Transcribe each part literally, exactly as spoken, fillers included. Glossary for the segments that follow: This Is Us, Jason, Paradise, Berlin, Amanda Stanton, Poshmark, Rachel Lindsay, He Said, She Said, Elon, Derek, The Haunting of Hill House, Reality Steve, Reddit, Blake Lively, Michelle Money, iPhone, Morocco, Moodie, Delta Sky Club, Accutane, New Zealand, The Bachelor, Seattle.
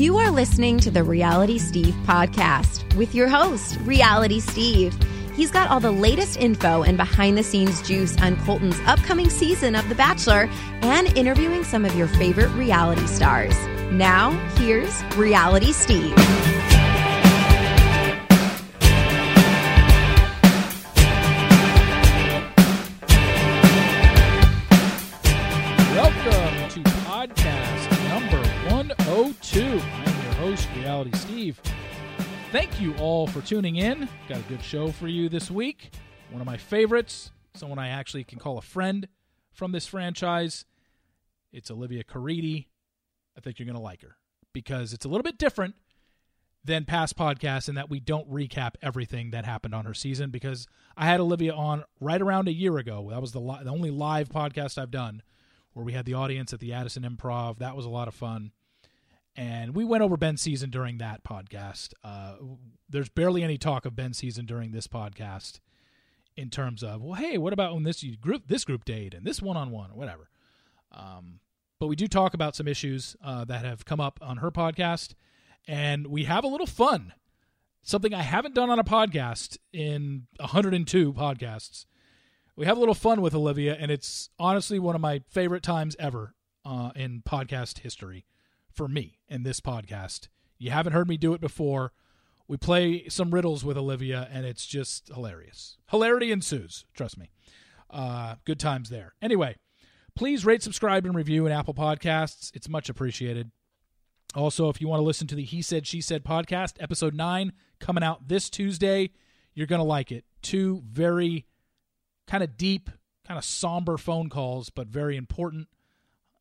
You are listening to the Reality Steve podcast with your host, Reality Steve. He's got all the latest info and behind-the-scenes juice on Colton's upcoming season of The Bachelor and interviewing some of your favorite reality stars. Now, here's Reality Steve. Reality Steve. Thank you all for tuning in. Got a good show for you this week. One of my favorites, someone I actually can call a friend from this franchise. It's Olivia Caridi. I think you're going to like her because it's a little bit different than past podcasts in that we don't recap everything that happened on her season, because I had Olivia on right around a year ago. That was the, li- the only live podcast I've done where we had the audience at the Addison Improv. That was a lot of fun. And we went over Ben's season during that podcast. Uh, there's barely any talk of Ben's season during this podcast in terms of, well, hey, what about when this group this group date and this one-on-one or whatever? Um, but we do talk about some issues uh, that have come up on her podcast. And we have a little fun, something I haven't done on a podcast in one hundred two podcasts. We have a little fun with Olivia, and it's honestly one of my favorite times ever uh, in podcast history. For me in this podcast. You haven't heard me do it before. We play some riddles with Olivia, and it's just hilarious. Hilarity ensues, trust me. Uh, good times there. Anyway, please rate, subscribe, and review in Apple Podcasts. It's much appreciated. Also, if you want to listen to the He Said, She Said podcast, episode nine, coming out this Tuesday, you're going to like it. Two very kind of deep, kind of somber phone calls, but very important.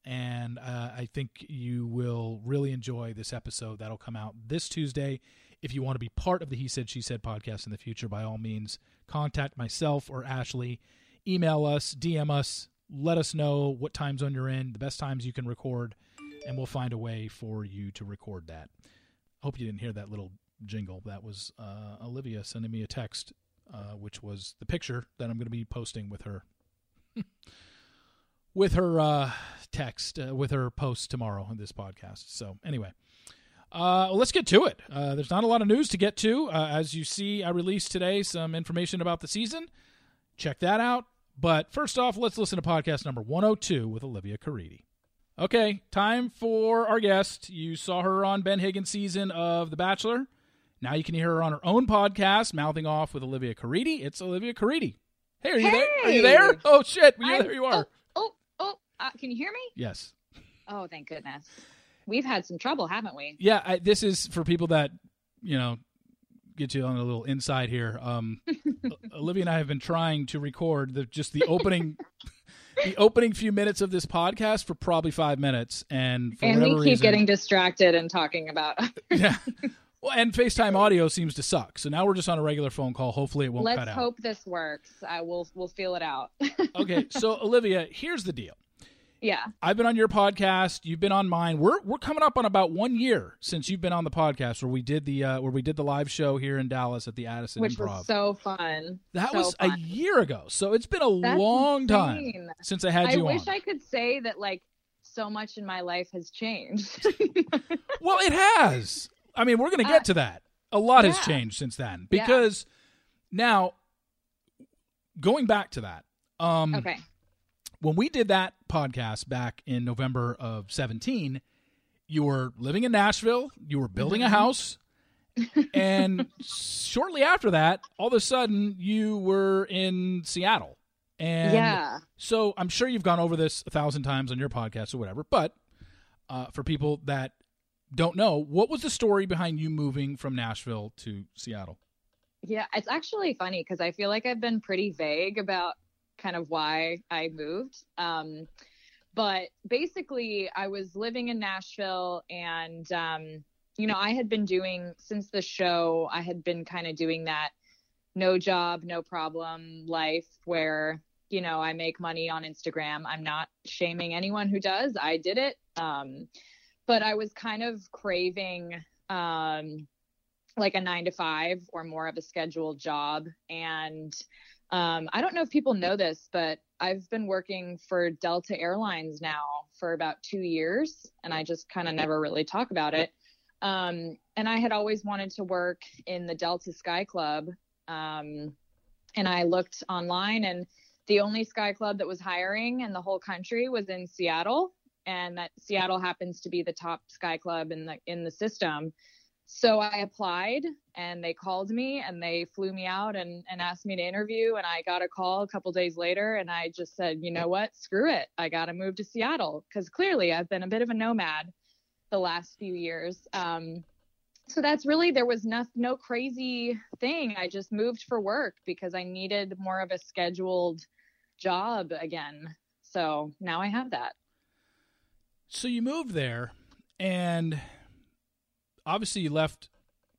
And uh, I think you will really enjoy this episode. That'll come out this Tuesday. If you want to be part of the He Said, She Said podcast in the future, by all means, contact myself or Ashley. Email us, D M us, let us know what time zone you're in, the best times you can record, and we'll find a way for you to record that. I hope you didn't hear that little jingle. That was uh, Olivia sending me a text, uh, which was the picture that I'm going to be posting with her. With her uh, text, uh, with her post tomorrow on this podcast. So anyway, uh, let's get to it. Uh, there's not a lot of news to get to. Uh, as you see, I released today some information about the season. Check that out. But first off, let's listen to podcast number one oh two with Olivia Caridi. Okay, time for our guest. You saw her on Ben Higgins' season of The Bachelor. Now you can hear her on her own podcast, Mouthing Off with Olivia Caridi. It's Olivia Caridi. Hey, are you hey. there? Are you there? Oh, shit. I'm, there you are. Oh. Uh, can you hear me? Yes. Oh, thank goodness. We've had some trouble, haven't we? Yeah, I, this is for people that, you know, get you on a little inside here. Um, Olivia and I have been trying to record the, just the opening the opening few minutes of this podcast for probably five minutes. And, for and we keep reason, getting distracted and talking about yeah. Well, and FaceTime audio seems to suck. So now we're just on a regular phone call. Hopefully it won't Let's cut out. Let's hope this works. I will, we'll feel it out. Okay, so Olivia, here's the deal. Yeah. I've been on your podcast. You've been on mine. We're we're coming up on about one year since you've been on the podcast where we did the uh, where we did the live show here in Dallas at the Addison Improv. Which was so fun. That so was fun. a year ago. So it's been a That's long insane. time since I had I you on. I wish I could say that like so much in my life has changed. Well, it has. I mean, we're going to get uh, to that. A lot yeah. has changed since then because yeah. now going back to that. Um, okay. When we did that podcast back in November of seventeen, you were living in Nashville, you were building a house, and shortly after that, all of a sudden, you were in Seattle. And yeah. so I'm sure you've gone over this a thousand times on your podcast or whatever, but uh, for people that don't know, what was the story behind you moving from Nashville to Seattle? Yeah, it's actually funny because I feel like I've been pretty vague about kind of why I moved. Um, but basically I was living in Nashville and, um, you know, I had been doing since the show, I had been kind of doing that no job, no problem life where, you know, I make money on Instagram. I'm not shaming anyone who does. I did it. Um, but I was kind of craving, um, like a nine to five or more of a scheduled job. And, Um, I don't know if people know this, but I've been working for Delta Airlines now for about two years, and I just kind of never really talk about it. Um, and I had always wanted to work in the Delta Sky Club. Um, and I looked online, and the only Sky Club that was hiring in the whole country was in Seattle. And that Seattle happens to be the top Sky Club in the, in the system. So I applied, and they called me, and they flew me out and, and asked me to interview. And I got a call a couple days later, and I just said, you know what, screw it. I got to move to Seattle, because clearly I've been a bit of a nomad the last few years. Um, so that's really, there was no, no crazy thing. I just moved for work because I needed more of a scheduled job again. So now I have that. So you moved there, and obviously you left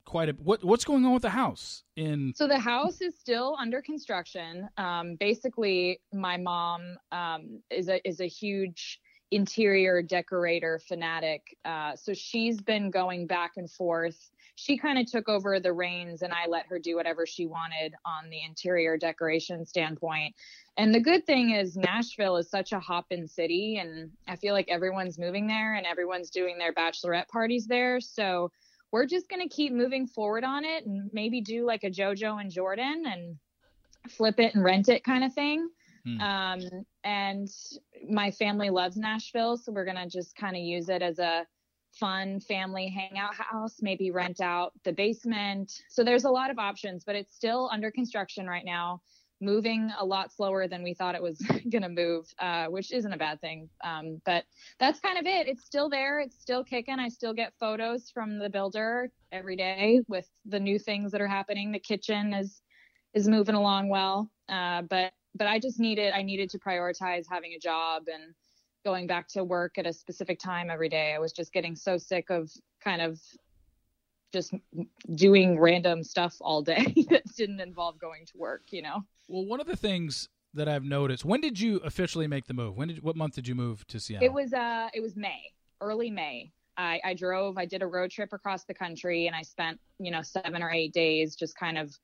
quite a, what, what's going on with the house in? So the house is still under construction. Um, basically my mom, um, is a, is a huge interior decorator fanatic. Uh, so she's been going back and forth. She kind of took over the reins, and I let her do whatever she wanted on the interior decoration standpoint. And the good thing is Nashville is such a hop-in city, and I feel like everyone's moving there and everyone's doing their bachelorette parties there. So we're just going to keep moving forward on it, and maybe do like a JoJo and Jordan and flip it and rent it kind of thing. Hmm. Um, and my family loves Nashville, so we're going to just kind of use it as a fun family hangout house, maybe rent out the basement. So there's a lot of options, but it's still under construction right now, moving a lot slower than we thought it was going to move, uh, which isn't a bad thing. Um, but that's kind of it. It's still there. It's still kicking. I still get photos from the builder every day with the new things that are happening. The kitchen is, is moving along well. Uh, but But I just needed, I needed to prioritize having a job and going back to work at a specific time every day. I was just getting so sick of kind of just doing random stuff all day that didn't involve going to work, you know? Well, one of the things that I've noticed, when did you officially make the move? When did, what month did you move to Seattle? It was, uh, it was May, early May. I, I drove, I did a road trip across the country, and I spent, you know, seven or eight days just kind of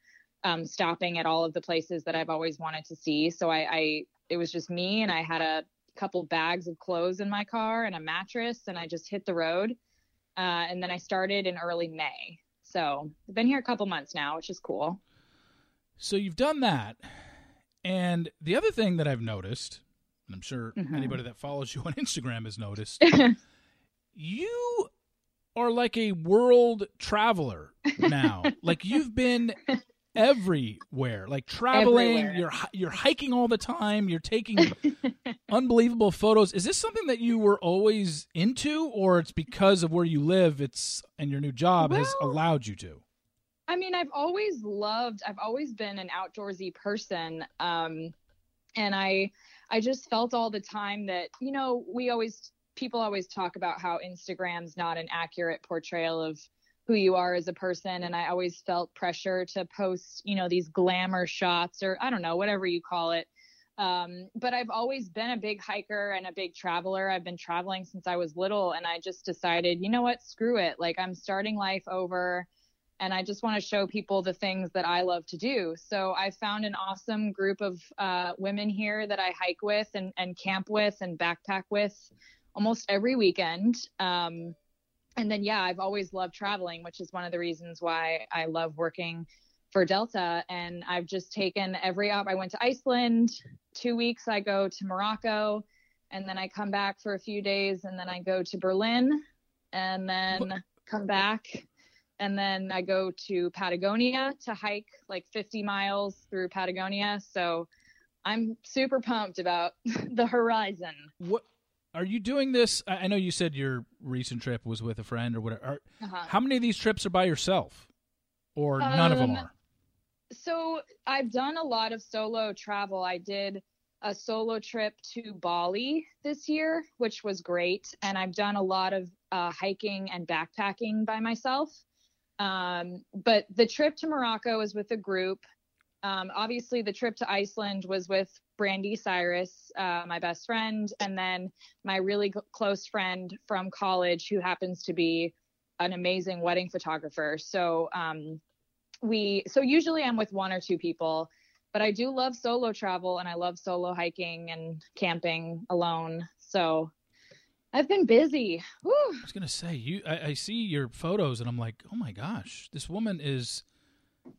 Um, stopping at all of the places that I've always wanted to see. So I, I, it was just me, and I had a couple bags of clothes in my car and a mattress, and I just hit the road. Uh, and then I started in early May. So I've been here a couple months now, which is cool. So you've done that. And the other thing that I've noticed, and I'm sure mm-hmm. anybody that follows you on Instagram has noticed, you are like a world traveler now. Like you've been everywhere, like traveling, everywhere. you're you're hiking all the time, you're taking unbelievable photos. Is this something that you were always into, or it's because of where you live it's and your new job well, has allowed you to? I mean, I've always loved, I've always been an outdoorsy person. Um, and I, I just felt all the time that, you know, we always, people always talk about how Instagram's not an accurate portrayal of who you are as a person. And I always felt pressure to post, you know, these glamour shots, or I don't know, whatever you call it. Um, but I've always been a big hiker and a big traveler. I've been traveling since I was little, and I just decided, you know what, screw it. Like, I'm starting life over, and I just want to show people the things that I love to do. So I found an awesome group of uh, women here that I hike with and, and camp with and backpack with almost every weekend. Um, And then, yeah, I've always loved traveling, which is one of the reasons why I love working for Delta. And I've just taken every op. I went to Iceland two weeks. I go to Morocco, and then I come back for a few days, and then I go to Berlin, and then come back. And then I go to Patagonia to hike like fifty miles through Patagonia. So I'm super pumped about the horizon. What? Are you doing this? I know you said your recent trip was with a friend or whatever. Are, uh-huh. How many of these trips are by yourself, or um, none of them are? So I've done a lot of solo travel. I did a solo trip to Bali this year, which was great. And I've done a lot of uh, hiking and backpacking by myself. Um, but the trip to Morocco was with a group. Um, obviously, the trip to Iceland was with Brandi Cyrus, uh, my best friend, and then my really cl- close friend from college, who happens to be an amazing wedding photographer. So um, we, so usually I'm with one or two people, but I do love solo travel, and I love solo hiking and camping alone. So I've been busy. Woo. I was gonna say you. I, I see your photos, and I'm like, oh my gosh, this woman is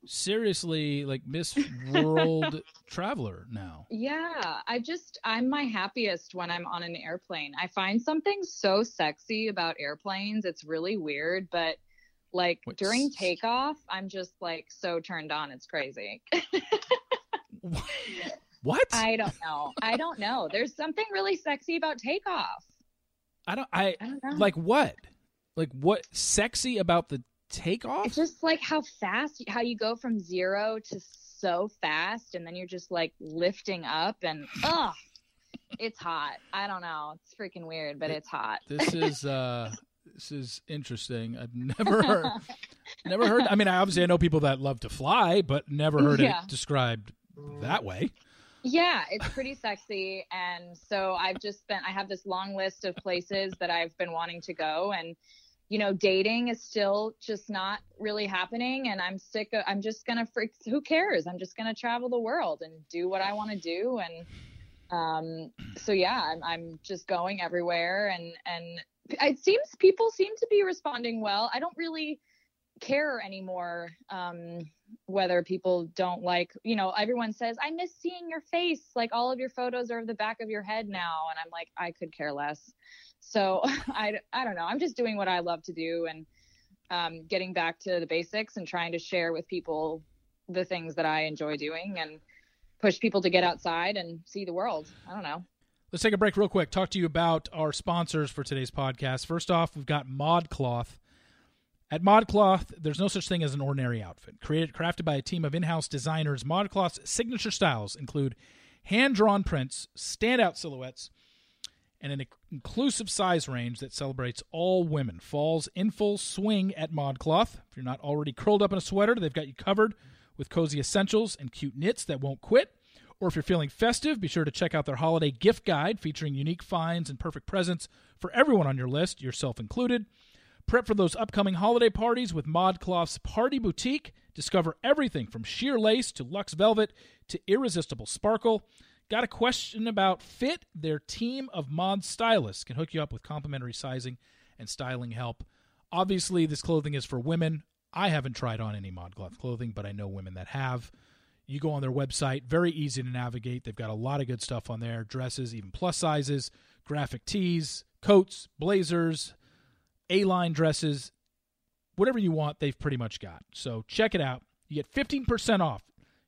seriously like Miss World traveler now. Yeah, I just I'm my happiest when I'm on an airplane. I find something so sexy about airplanes. It's really weird, but like Wait, during takeoff, I'm just like so turned on. It's crazy. What? I don't know. I don't know. There's something really sexy about takeoff. I don't, I, I don't know. Like what? Like what sexy about the takeoff? It's just like how fast, how you go from zero to so fast and then you're just like lifting up and ugh, it's hot. I don't know. It's freaking weird, but it, it's hot. This is, uh, this is interesting. I've never heard, never heard. I mean, I obviously I know people that love to fly, but never heard yeah. it described that way. Yeah, it's pretty sexy. And so I've just been, I have this long list of places that I've been wanting to go. And, you know, dating is still just not really happening. And I'm sick of, I'm just going to freak, who cares? I'm just going to travel the world and do what I want to do. And um, so, yeah, I'm, I'm just going everywhere. And, and it seems people seem to be responding well. I don't really care anymore um whether people don't like, you know, everyone says I miss seeing your face, like all of your photos are of the back of your head now, and I'm like I could care less. So I, I don't know, I'm just doing what I love to do and um getting back to the basics and trying to share with people the things that I enjoy doing and push people to get outside and see the world. I don't know. Let's take a break real quick, talk to you about our sponsors for today's podcast. First off, we've got Mod Cloth. At Mod Cloth, there's no such thing as an ordinary outfit. Created, crafted by a team of in-house designers, Mod Cloth's signature styles include hand-drawn prints, standout silhouettes, and an inclusive size range that celebrates all women. Fall's in full swing at Mod Cloth. If you're not already curled up in a sweater, they've got you covered with cozy essentials and cute knits that won't quit. Or if you're feeling festive, be sure to check out their holiday gift guide featuring unique finds and perfect presents for everyone on your list, yourself included. Prep for those upcoming holiday parties with Mod Cloth's Party Boutique. Discover everything from sheer lace to luxe velvet to irresistible sparkle. Got a question about fit? Their team of mod stylists can hook you up with complimentary sizing and styling help. Obviously, this clothing is for women. I haven't tried on any Mod Cloth clothing, but I know women that have. You go on their website, very easy to navigate. They've got a lot of good stuff on there, dresses, even plus sizes, graphic tees, coats, blazers, A-line dresses, whatever you want, they've pretty much got. So check it out. You get fifteen percent off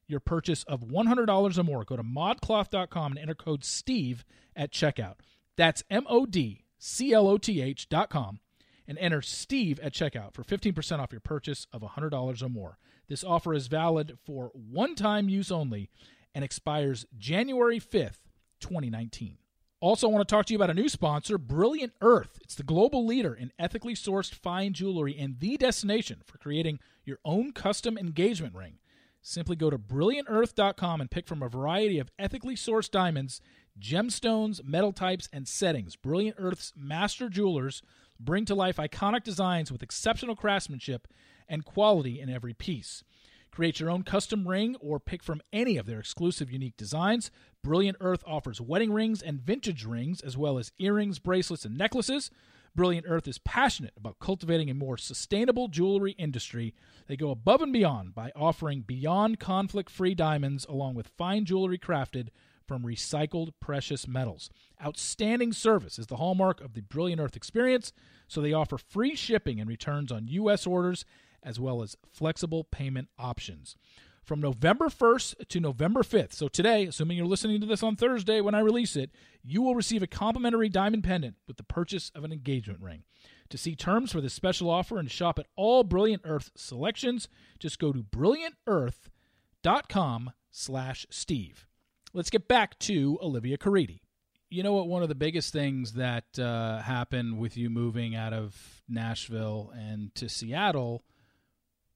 your purchase of one hundred dollars or more. Go to mod cloth dot com and enter code STEVE at checkout. That's M O D C L O T H dot com and enter STEVE at checkout for fifteen percent off your purchase of one hundred dollars or more. This offer is valid for one-time use only and expires January fifth, twenty nineteen. Also, I want to talk to you about a new sponsor, Brilliant Earth. It's the global leader in ethically sourced fine jewelry and the destination for creating your own custom engagement ring. Simply go to brilliant earth dot com and pick from a variety of ethically sourced diamonds, gemstones, metal types, and settings. Brilliant Earth's master jewelers bring to life iconic designs with exceptional craftsmanship and quality in every piece. Create your own custom ring or pick from any of their exclusive unique designs. Brilliant Earth offers wedding rings and vintage rings, as well as earrings, bracelets, and necklaces. Brilliant Earth is passionate about cultivating a more sustainable jewelry industry. They go above and beyond by offering beyond conflict-free diamonds along with fine jewelry crafted from recycled precious metals. Outstanding service is the hallmark of the Brilliant Earth experience, so they offer free shipping and returns on U S orders, as well as flexible payment options. From November first to November fifth, so today, assuming you're listening to this on Thursday when I release it, you will receive a complimentary diamond pendant with the purchase of an engagement ring. To see terms for this special offer and shop at all Brilliant Earth selections, just go to brilliant earth dot com slash Steve. Let's get back to Olivia Caridi. You know what? One of the biggest things that uh, happened with you moving out of Nashville and to Seattle,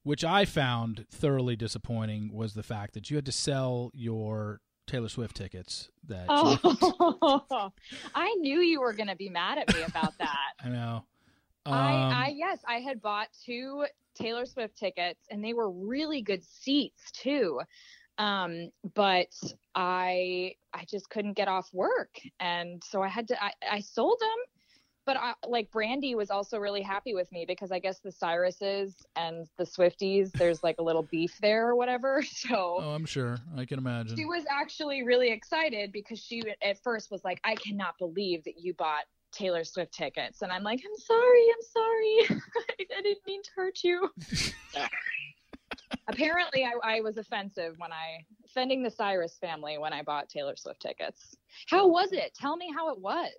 which I found thoroughly disappointing, was the fact that you had to sell your Taylor Swift tickets. That oh, I knew you were going to be mad at me about that. I know. Um, I, I yes, I had bought two Taylor Swift tickets, and they were really good seats too. Um, but I, I just couldn't get off work. And so I had to, I, I sold them But I, like Brandi was also really happy with me because I guess the Cyruses and the Swifties, there's like a little beef there or whatever. So oh, I'm sure. I can imagine. She was actually really excited because she at first was like, I cannot believe that you bought Taylor Swift tickets. And I'm like, I'm sorry. I'm sorry. I didn't mean to hurt you. Apparently I, I was offensive when I offending the Cyrus family when I bought Taylor Swift tickets. How was it? Tell me how it was.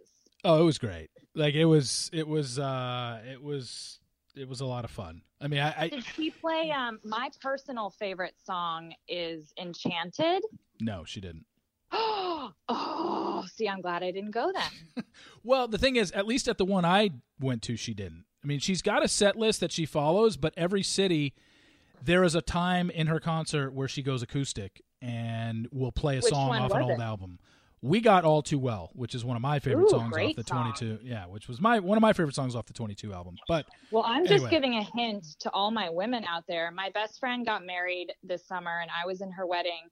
Oh, it was great. Like it was, it was, uh, it was, it was a lot of fun. I mean, I, I did she play, um, my personal favorite song is Enchanted. No, she didn't. Oh, see, I'm glad I didn't go then. Well, the thing is, at least at the one I went to, she didn't. I mean, she's got a set list that she follows, but every city, there is a time in her concert where she goes acoustic and will play a Which song off an old it? album. We got All Too Well, which is one of my favorite Ooh, songs off the twenty-two. Song. Yeah, which was my one of my favorite songs off the twenty-two album. But well, I'm anyway. just giving a hint to all my women out there. My best friend got married this summer, and I was in her wedding,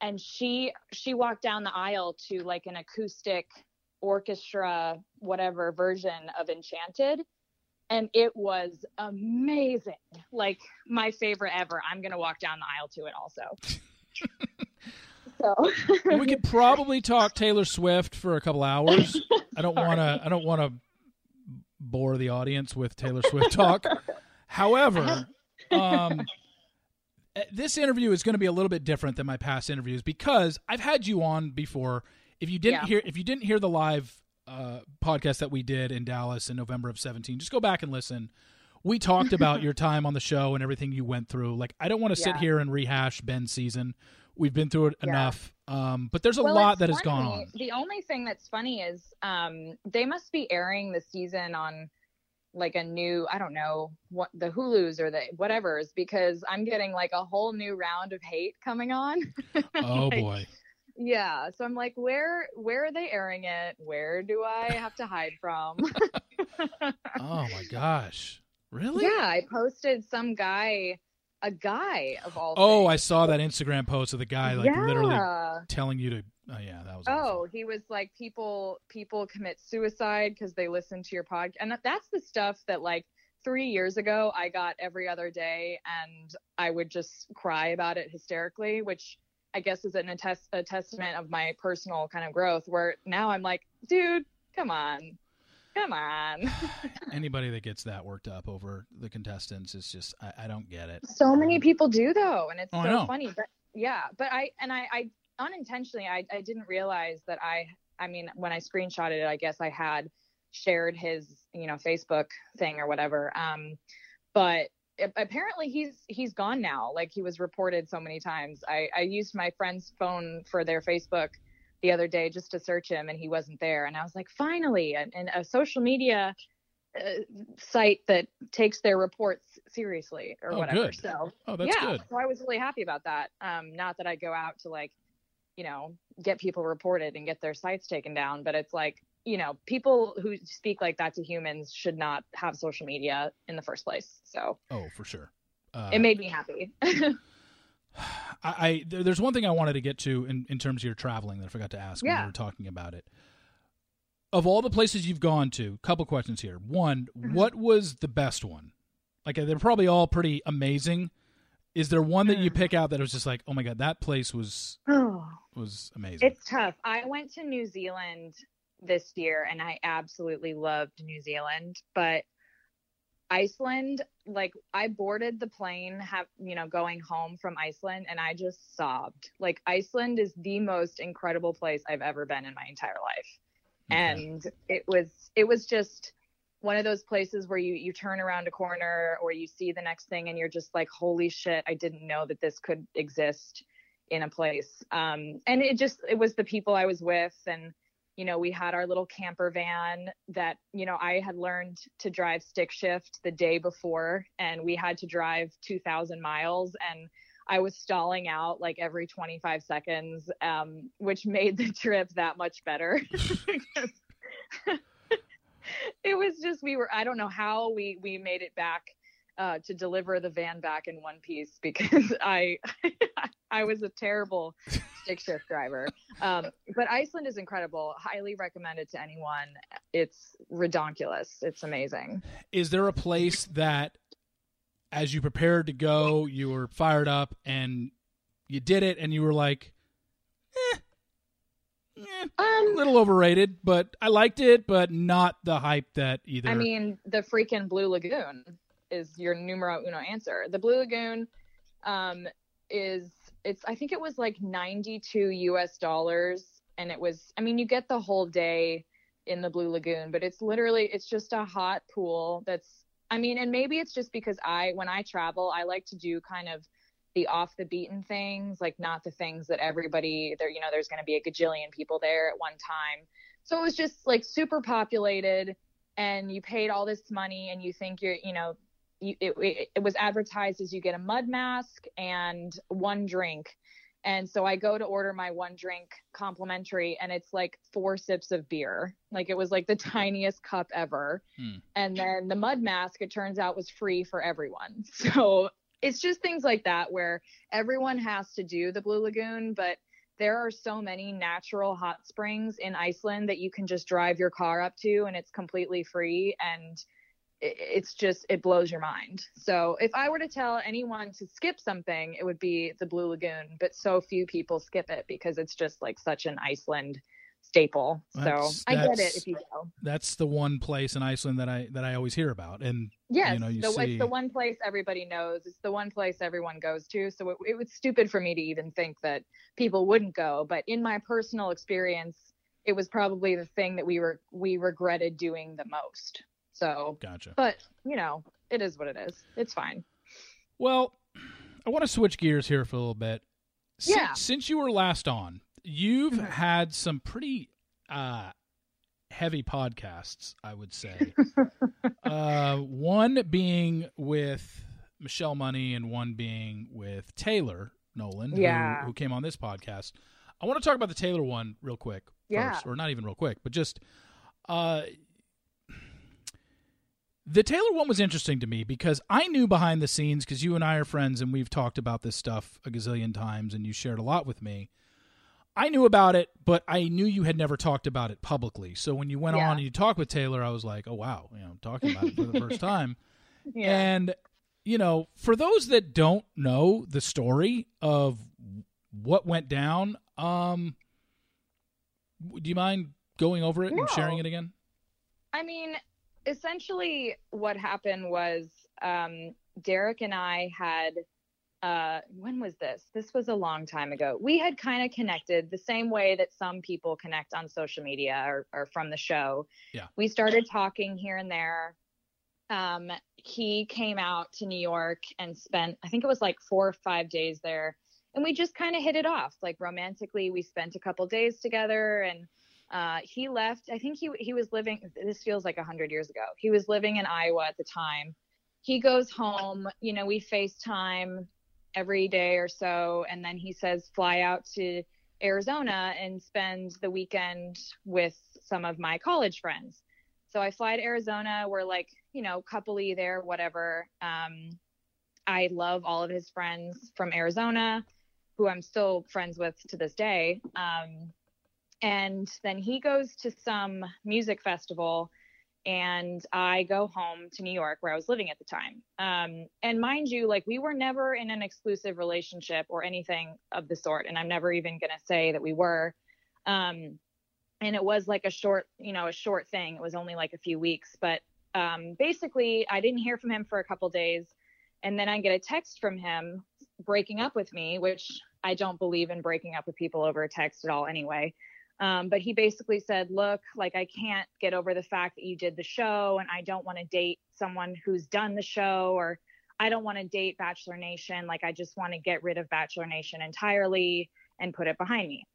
and she she walked down the aisle to like an acoustic orchestra, whatever version of Enchanted, and it was amazing. Like my favorite ever. I'm gonna walk down the aisle to it also. We could probably talk Taylor Swift for a couple hours. I don't want to. I don't want to bore the audience with Taylor Swift talk. However, um, this interview is going to be a little bit different than my past interviews because I've had you on before. If you didn't yeah. hear, if you didn't hear the live uh, podcast that we did in Dallas in November of seventeen, just go back and listen. We talked about your time on the show and everything you went through. Like, I don't want to yeah. sit here and rehash Ben's season. We've been through it yeah. enough. Um, but there's a well, lot that funny. has gone on. The only thing that's funny is um, they must be airing the season on like a new, I don't know what the Hulus or the whatever's, because I'm getting like a whole new round of hate coming on. Oh like, boy. Yeah. So I'm like, where, where are they airing it? Where do I have to hide from? Oh my gosh. Really? Yeah. I posted some guy A guy of all Oh, things. I saw that Instagram post of the guy like yeah. literally telling you to oh yeah, that was Oh, awesome. He was like people people commit suicide cuz they listen to your podcast. And that's the stuff that like three years ago I got every other day and I would just cry about it hysterically, which I guess is an attest- a testament of my personal kind of growth where now I'm like, dude, come on. Come on. Anybody that gets that worked up over the contestants is just, I, I don't get it. So many people do though. And it's oh, so no. funny, but yeah, but I, and I, I unintentionally, I, I didn't realize that I, I mean, when I screenshotted it, I guess I had shared his, you know, Facebook thing or whatever. Um, but it, apparently he's, he's gone now. Like he was reported so many times. I, I used my friend's phone for their Facebook the other day just to search him and he wasn't there. And I was like, finally, and, and a social media uh, site that takes their reports seriously or oh, whatever. Good. So oh, that's yeah, good. So I was really happy about that. Um, not that I go out to like, you know, get people reported and get their sites taken down, but it's like, you know, people who speak like that to humans should not have social media in the first place. So, oh, for sure. Uh, it made me happy. I, I there's one thing I wanted to get to in, in terms of your traveling that I forgot to ask yeah. when we were talking about it. Of all the places you've gone to, couple questions here. One, mm-hmm. what was the best one? Like they're probably all pretty amazing. Is there one that you pick out that was just like, oh my God, that place was oh, was amazing? It's tough. I went to New Zealand this year and I absolutely loved New Zealand, but Iceland, like I boarded the plane, have, you know, going home from Iceland and I just sobbed. Like Iceland is the most incredible place I've ever been in my entire life. Okay. And it was, it was just one of those places where you, you turn around a corner or you see the next thing and you're just like, holy shit, I didn't know that this could exist in a place. Um, and it just, it was the people I was with and, you know, we had our little camper van that, you know, I had learned to drive stick shift the day before and we had to drive two thousand miles and I was stalling out like every twenty-five seconds, um, which made the trip that much better. It was just, we were, I don't know how we, we made it back uh, to deliver the van back in one piece because I I was a terrible stick shift driver. Um, but Iceland is incredible. Highly recommend it to anyone. It's redonkulous. It's amazing. Is there a place that, as you prepared to go, you were fired up and you did it and you were like, eh, eh, um, a little overrated, but I liked it, but not the hype that either. I mean, the freaking Blue Lagoon is your numero uno answer. The Blue Lagoon um, is, it's, I think it was like ninety-two U S dollars. And it was, I mean, you get the whole day in the Blue Lagoon, but it's literally, it's just a hot pool that's, I mean, and maybe it's just because I, when I travel, I like to do kind of the off the beaten things, like not the things that everybody there, you know, there's going to be a gajillion people there at one time. So it was just like super populated and you paid all this money and you think you're, you know, you, it, it, it was advertised as you get a mud mask and one drink. And so I go to order my one drink complimentary and it's like four sips of beer. Like it was like the tiniest cup ever. Hmm. And then the mud mask, it turns out, was free for everyone. So it's just things like that where everyone has to do the Blue Lagoon, but there are so many natural hot springs in Iceland that you can just drive your car up to and it's completely free. And it's just, it blows your mind. So if I were to tell anyone to skip something, it would be the Blue Lagoon, but so few people skip it because it's just like such an Iceland staple. That's, so I get it if you go. That's the one place in Iceland that I, that I always hear about. And yes, you know, you the, see... it's the one place everybody knows. It's the one place everyone goes to. So it, it was stupid for me to even think that people wouldn't go, but in my personal experience, it was probably the thing that we were, we regretted doing the most. So, gotcha. But, you know, it is what it is. It's fine. Well, I want to switch gears here for a little bit. Since, yeah. Since you were last on, you've mm-hmm. had some pretty uh, heavy podcasts, I would say. uh, one being with Michelle Money and one being with Taylor Nolan, yeah. who, who came on this podcast. I want to talk about the Taylor one real quick. Yeah. First, or not even real quick, but just... Uh, The Taylor one was interesting to me because I knew behind the scenes, because you and I are friends and we've talked about this stuff a gazillion times and you shared a lot with me. I knew about it, but I knew you had never talked about it publicly. So when you went yeah. on and you talked with Taylor, I was like, oh, wow, you know, I'm talking about it for the first time. Yeah. And, you know, for those that don't know the story of what went down, um, do you mind going over it no. and sharing it again? I mean... Essentially what happened was um, Derek and I had, uh, when was this? This was a long time ago. We had kind of connected the same way that some people connect on social media or, or from the show. Yeah. We started talking here and there. Um, he came out to New York and spent, I think it was like four or five days there. And we just kind of hit it off. Like romantically, we spent a couple days together and Uh, he left, I think he he was living, this feels like a hundred years ago. He was living in Iowa at the time. He goes home, you know, we FaceTime every day or so. And then he says, fly out to Arizona and spend the weekend with some of my college friends. So I fly to Arizona. We're like, you know, couple-y there, whatever. Um, I love all of his friends from Arizona, who I'm still friends with to this day. Um, And then he goes to some music festival and I go home to New York where I was living at the time. Um, and mind you, like we were never in an exclusive relationship or anything of the sort. And I'm never even going to say that we were. Um, and it was like a short, you know, a short thing. It was only like a few weeks, but um, basically I didn't hear from him for a couple days. And then I get a text from him breaking up with me, which I don't believe in breaking up with people over a text at all anyway. Um, but he basically said, look, like, I can't get over the fact that you did the show and I don't want to date someone who's done the show, or I don't want to date Bachelor Nation. Like, I just want to get rid of Bachelor Nation entirely and put it behind me.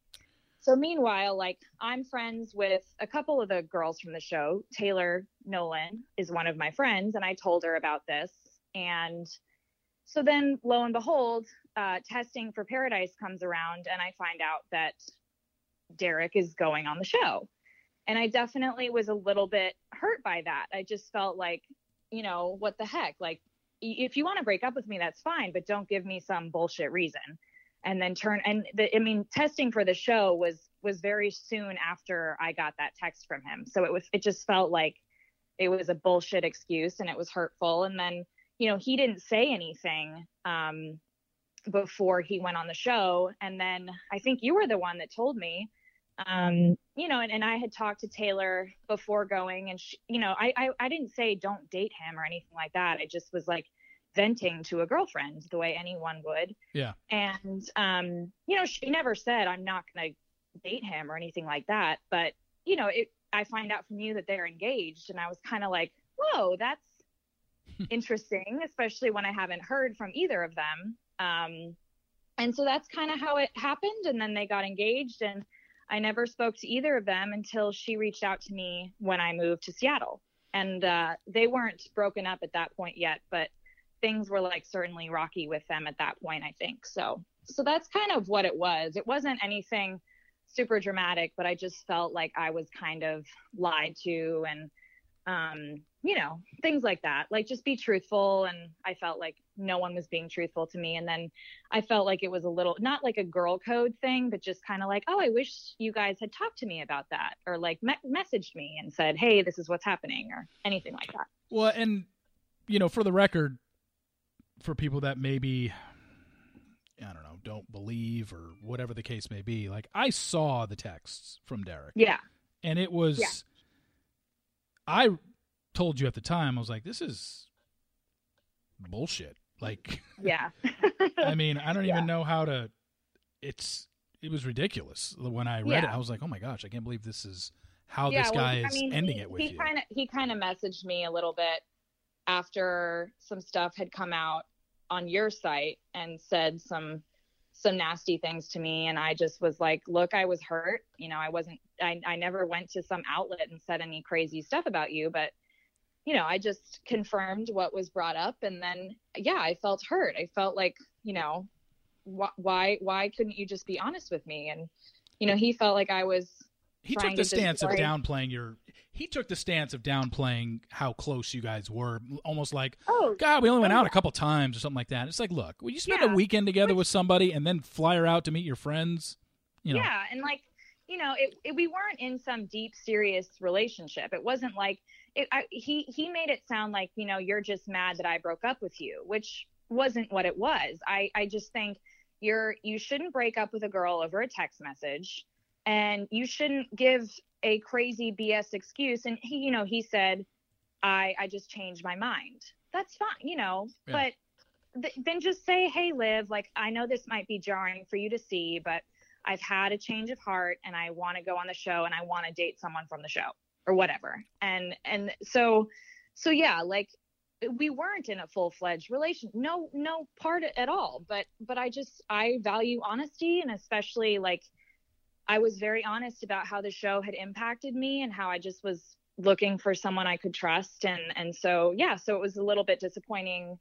So meanwhile, like, I'm friends with a couple of the girls from the show. Taylor Nolan is one of my friends. And I told her about this. And so then lo and behold, uh, testing for Paradise comes around and I find out that Derek is going on the show. And I definitely was a little bit hurt by that. I just felt like, you know, what the heck? Like, if you want to break up with me, that's fine, but don't give me some bullshit reason. And then turn and the, I mean, testing for the show was was very soon after I got that text from him. So it was it just felt like it was a bullshit excuse, and it was hurtful. And then, you know, he didn't say anything um, before he went on the show. And then I think you were the one that told me, um, you know, and, and I had talked to Taylor before going, and, she, you know, I, I, I didn't say don't date him or anything like that. I just was like venting to a girlfriend the way anyone would. Yeah. And, um, you know, she never said I'm not going to date him or anything like that. But, you know, it, I find out from you that they're engaged. And I was kind of like, whoa, that's interesting, especially when I haven't heard from either of them. Um, and so that's kind of how it happened. And then they got engaged, and I never spoke to either of them until she reached out to me when I moved to Seattle. And uh, they weren't broken up at that point yet, but things were like certainly rocky with them at that point, I think. So, so that's kind of what it was. It wasn't anything super dramatic, but I just felt like I was kind of lied to, and, um, you know, things like that, like just be truthful. And I felt like no one was being truthful to me. And then I felt like it was a little, not like a girl code thing, but just kind of like, oh, I wish you guys had talked to me about that, or like me- messaged me and said, hey, this is what's happening, or anything like that. Well, and, you know, for the record, for people that maybe, I don't know, don't believe or whatever the case may be, like I saw the texts from Derek. Yeah. And it was, yeah. I told you at the time, I was like, this is bullshit. Like, yeah, I mean, I don't yeah. even know how to, it's, it was ridiculous. When I read yeah. it, I was like, oh my gosh, I can't believe this is how yeah, this well, guy I is mean, ending he, it with he you. Kinda, he kind of messaged me a little bit after some stuff had come out on your site and said some some nasty things to me, and I just was like, look, I was hurt, you know, I wasn't I, I never went to some outlet and said any crazy stuff about you, but you know, I just confirmed what was brought up. And then yeah, I felt hurt. I felt like, you know, wh- why why couldn't you just be honest with me? And you know, he felt like I was He took the stance destroy. of downplaying your he took the stance of downplaying how close you guys were, almost like, oh God, we only went oh, out yeah. a couple times or something like that. It's like, look, will you spend yeah. a weekend together Which, with somebody and then fly her out to meet your friends? You know. Yeah, and like, you know, it, it, we weren't in some deep, serious relationship. It wasn't like it, I, he he made it sound like, you know, you're just mad that I broke up with you, which wasn't what it was. I, I just think you're you shouldn't break up with a girl over a text message. And you shouldn't give a crazy B S excuse. And he, you know, he said, I, I just changed my mind. That's fine, you know, yeah. but th- then just say, hey, Liv, like, I know this might be jarring for you to see, but I've had a change of heart and I want to go on the show and I want to date someone from the show or whatever. And, and so, so yeah, like we weren't in a full-fledged relation, no, no part at all. But, but I just, I value honesty, and especially like, I was very honest about how the show had impacted me and how I just was looking for someone I could trust. And, and so, yeah, so it was a little bit disappointing.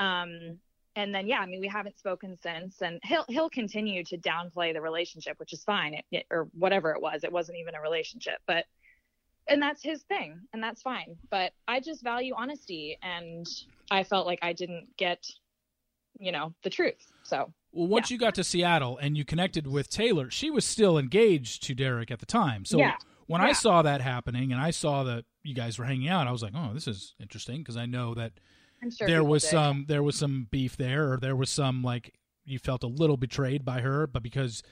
Um, and then, yeah, I mean, we haven't spoken since, and he'll, he'll continue to downplay the relationship, which is fine, it, it, or whatever it was. It wasn't even a relationship, but, and that's his thing, and that's fine. But I just value honesty, and I felt like I didn't get, you know, the truth. So. Well, once yeah. you got to Seattle and you connected with Taylor, she was still engaged to Derek at the time. So yeah. when yeah. I saw that happening and I saw that you guys were hanging out, I was like, oh, this is interesting, because I know that sure there was did. some there was some beef there, or there was some, like, you felt a little betrayed by her, but because,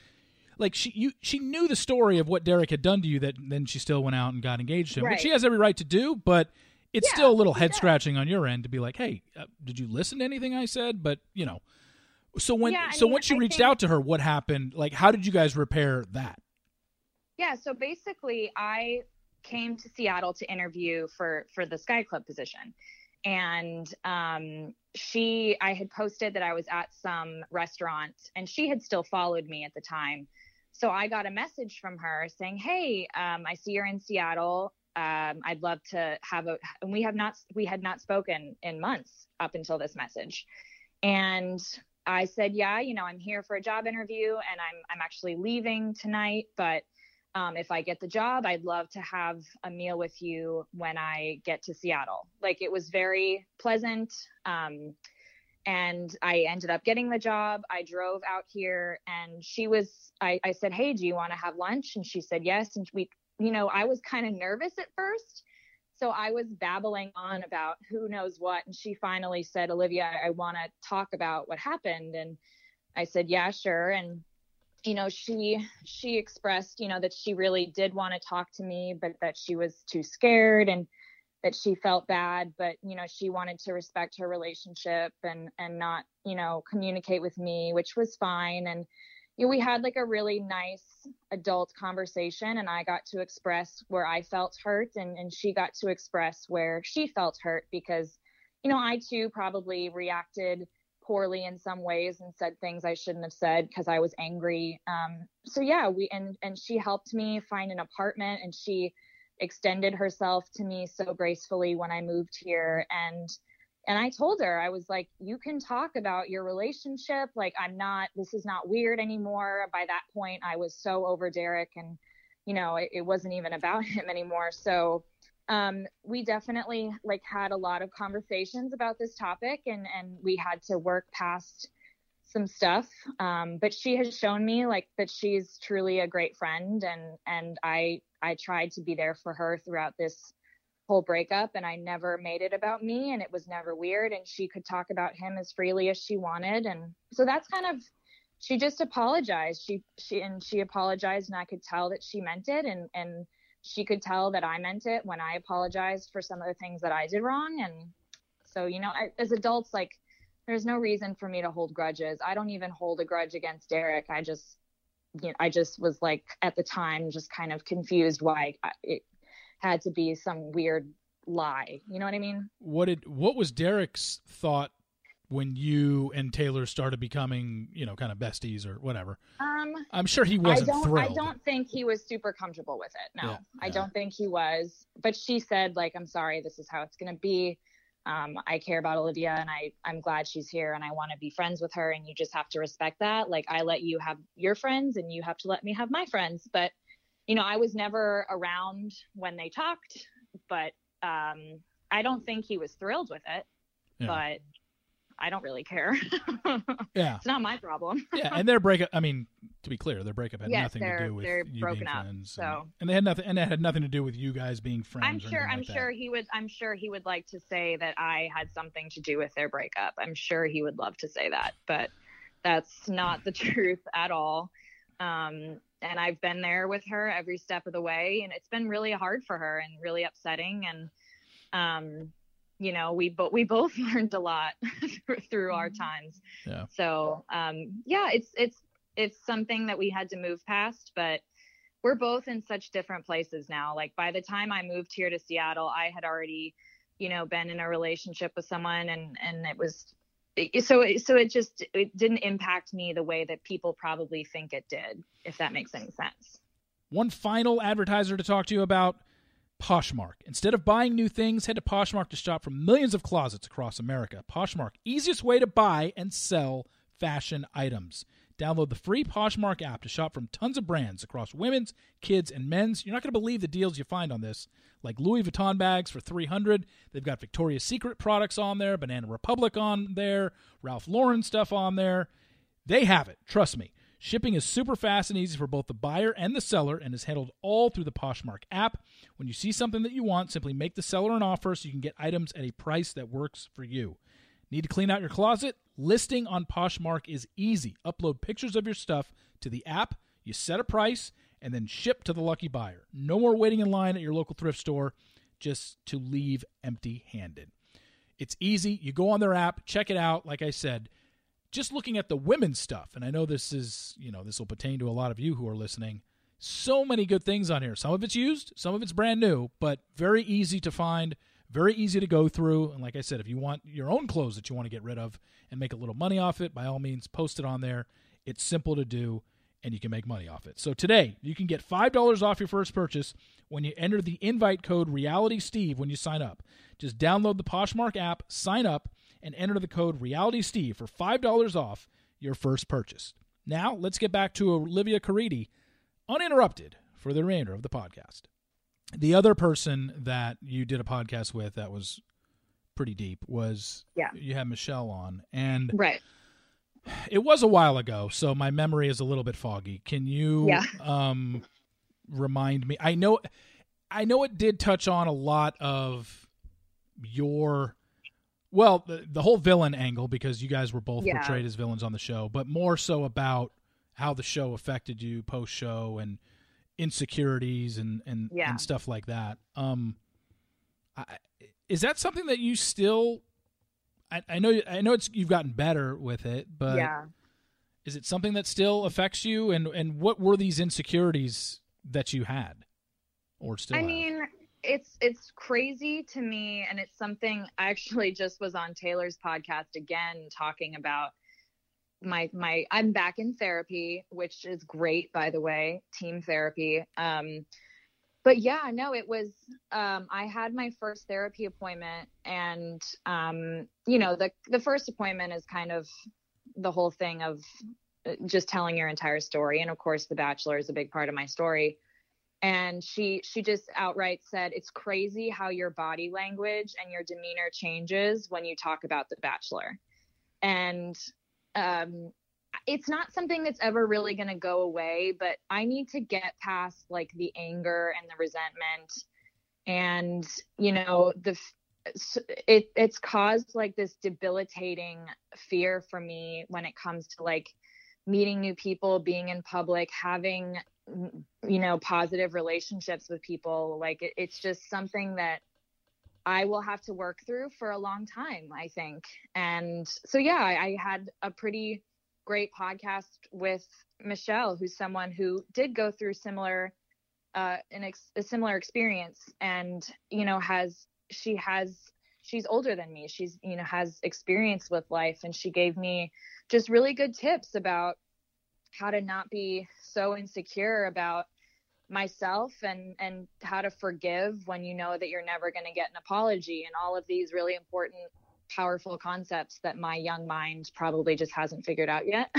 like, she you she knew the story of what Derek had done to you, that then she still went out and got engaged to him, right. which she has every right to do, but it's yeah, still a little head-scratching does. on your end to be like, hey, uh, did you listen to anything I said? But, you know. So when yeah, so mean, once you I reached think, out to her, what happened? Like, how did you guys repair that? Yeah, so basically I came to Seattle to interview for, for the Sky Club position. And um, she, I had posted that I was at some restaurant, and she had still followed me at the time. So I got a message from her saying, hey, um, I see you're in Seattle. Um, I'd love to have a, and we have not, we had not spoken in months up until this message. And I said, yeah, you know, I'm here for a job interview, and I'm I'm actually leaving tonight, but Um, if I get the job, I'd love to have a meal with you when I get to Seattle. Like, it was very pleasant. Um, and I ended up getting the job. I drove out here, and she was, I, I said, hey, do you want to have lunch? And she said, yes. And we, you know, I was kind of nervous at first. So I was babbling on about who knows what. And she finally said, Olivia, I want to talk about what happened. And I said, yeah, sure. And you know, she, she expressed, you know, that she really did want to talk to me, but that she was too scared and that she felt bad, but, you know, she wanted to respect her relationship and, and not, you know, communicate with me, which was fine. And, you know, we had like a really nice adult conversation, and I got to express where I felt hurt, and, and she got to express where she felt hurt, because, you know, I too probably reacted poorly in some ways and said things I shouldn't have said because I was angry. Um, so yeah, we, and, and she helped me find an apartment, and she extended herself to me so gracefully when I moved here. And, and I told her, I was like, you can talk about your relationship. Like, I'm not, this is not weird anymore. By that point, I was so over Derek, and, you know, it, it wasn't even about him anymore. So, Um, we definitely like had a lot of conversations about this topic, and, and we had to work past some stuff. Um, but she has shown me like that she's truly a great friend, and, and I, I tried to be there for her throughout this whole breakup, and I never made it about me, and it was never weird. And she could talk about him as freely as she wanted. And so that's kind of, she just apologized. She, she, and she apologized, and I could tell that she meant it. And, and, she could tell that I meant it when I apologized for some of the things that I did wrong. And so, you know, I, as adults, like, there's no reason for me to hold grudges. I don't even hold a grudge against Derek. I just, you know, I just was like, at the time, just kind of confused why it had to be some weird lie. You know what I mean? What did, what was Derek's thought when you and Taylor started becoming, you know, kind of besties or whatever? Um, I'm sure he wasn't I don't, thrilled. I don't think he was super comfortable with it. No, yeah, I yeah. don't think he was. But she said, like, I'm sorry, this is how it's going to be. Um, I care about Olivia, and I, I'm glad she's here, and I want to be friends with her, and you just have to respect that. Like, I let you have your friends, and you have to let me have my friends. But, you know, I was never around when they talked, but um, I don't think he was thrilled with it. Yeah. But I don't really care. Yeah. It's not my problem. Yeah. And their breakup, I mean, to be clear, their breakup had yes, nothing to do with they're you broken being up, friends. So. And, and they had nothing, and that had nothing to do with you guys being friends. I'm sure, or I'm like sure that. he would, I'm sure he would like to say that I had something to do with their breakup. I'm sure he would love to say that, but that's not the truth at all. Um, and I've been there with her every step of the way, and it's been really hard for her and really upsetting. And, um, you know, we, but we both learned a lot through our times. Yeah. So, um, yeah, it's, it's, it's something that we had to move past, but we're both in such different places now. Like, by the time I moved here to Seattle, I had already, you know, been in a relationship with someone, and, and it was, so, so it just, it didn't impact me the way that people probably think it did, if that makes any sense. One final advertiser to talk to you about: Poshmark. Instead of buying new things, head to Poshmark to shop from millions of closets across America. Poshmark, easiest way to buy and sell fashion items. Download the free Poshmark app to shop from tons of brands across women's, kids, and men's. You're not going to believe the deals you find on this, like Louis Vuitton bags for three hundred dollars. They've got Victoria's Secret products on there, Banana Republic on there, Ralph Lauren stuff on there. They have it. Trust me. Shipping is super fast and easy for both the buyer and the seller, and is handled all through the Poshmark app. When you see something that you want, simply make the seller an offer so you can get items at a price that works for you. Need to clean out your closet? Listing on Poshmark is easy. Upload pictures of your stuff to the app, you set a price, and then ship to the lucky buyer. No more waiting in line at your local thrift store just to leave empty-handed. It's easy. You go on their app, check it out. Like I said, just looking at the women's stuff, and I know this is, you know, this will pertain to a lot of you who are listening, so many good things on here. Some of it's used, some of it's brand new, but very easy to find, very easy to go through. And like I said, if you want your own clothes that you want to get rid of and make a little money off it, by all means, post it on there. It's simple to do, and you can make money off it. So today, you can get five dollars off your first purchase when you enter the invite code RealitySteve when you sign up. Just download the Poshmark app, sign up, and enter the code RealitySteve for five dollars off your first purchase. Now, let's get back to Olivia Caridi, uninterrupted for the remainder of the podcast. The other person that you did a podcast with that was pretty deep was yeah. you had Michelle on. And right. it was a while ago, so my memory is a little bit foggy. Can you yeah. um, remind me? I know, I know it did touch on a lot of your, well, the, the whole villain angle, because you guys were both yeah. portrayed as villains on the show, but more so about how the show affected you post-show and insecurities and, and, yeah. and stuff like that. Um, I, is that something that you still... I, I know I know it's you've gotten better with it, but yeah. is it something that still affects you? And, and what were these insecurities that you had or still I have? mean, it's it's crazy to me, and it's something I actually just was on Taylor's podcast again talking about. My my I'm back in therapy, which is great, by the way, team therapy. Um, but yeah, no, it was, um, I had my first therapy appointment, and, um, you know, the, the first appointment is kind of the whole thing of just telling your entire story. And of course, The Bachelor is a big part of my story. And she, she just outright said, it's crazy how your body language and your demeanor changes when you talk about The Bachelor. And, um, it's not something that's ever really going to go away, but I need to get past like the anger and the resentment and, you know, the, it, it's caused like this debilitating fear for me when it comes to like meeting new people, being in public, having, you know, positive relationships with people. Like it, it's just something that I will have to work through for a long time, I think. And so, yeah, I, I had a pretty great podcast with Michelle, who's someone who did go through similar, uh, an ex- a similar experience, and, you know, has, she has, she's older than me. She's, you know, has experience with life. And she gave me just really good tips about how to not be so insecure about myself, and, and how to forgive when you know that you're never going to get an apology, and all of these really important powerful concepts that my young mind probably just hasn't figured out yet.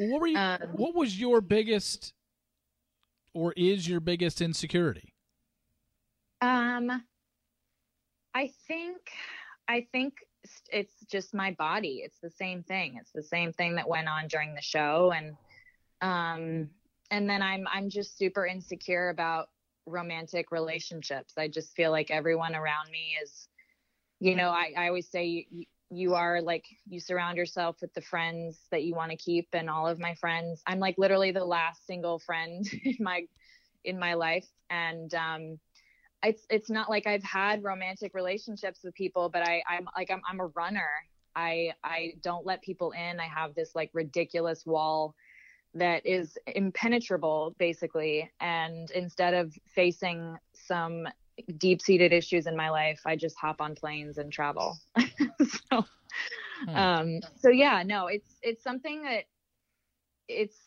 What were you, um, what was your biggest, or is your biggest insecurity? Um, I think, I think it's just my body. It's the same thing. It's the same thing that went on during the show. And, um, and then I'm, I'm just super insecure about romantic relationships. I just feel like everyone around me is, you know, I, I always say you, you are like, you surround yourself with the friends that you want to keep. And all of my friends, I'm like literally the last single friend in my, in my life. And, um, it's, it's not like I've had romantic relationships with people, but I, I'm like, I'm, I'm a runner. I, I don't let people in. I have this like ridiculous wall that is impenetrable basically. And instead of facing some deep-seated issues in my life, I just hop on planes and travel. so, um, so yeah, no, it's, it's something that it's,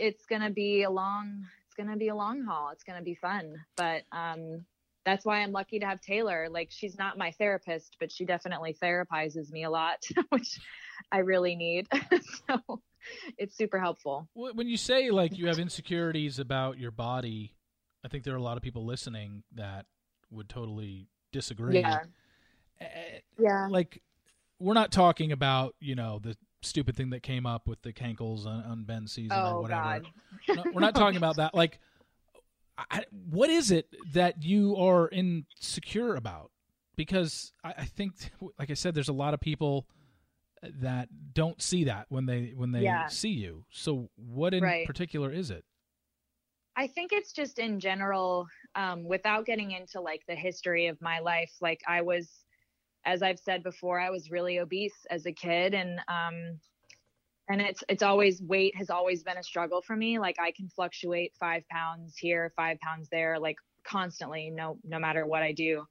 it's going to be a long, it's going to be a long haul. It's going to be fun. But, um, that's why I'm lucky to have Taylor. Like, she's not my therapist, but she definitely therapizes me a lot, which I really need. So it's super helpful. When you say like you have insecurities about your body, I think there are a lot of people listening that would totally disagree. Yeah. Uh, yeah. Like, we're not talking about, you know, the stupid thing that came up with the cankles on, on Ben's season oh, or whatever. God. No, we're not talking about that. Like, I, what is it that you are insecure about? Because I, I think, like I said, there's a lot of people that don't see that when they, when they yeah. see you. So what in right. particular is it? I think it's just in general, um, without getting into like the history of my life, like I was, as I've said before, I was really obese as a kid, and, um, and it's, it's always, weight has always been a struggle for me. Like, I can fluctuate five pounds here, five pounds there, like constantly, no, no matter what I do.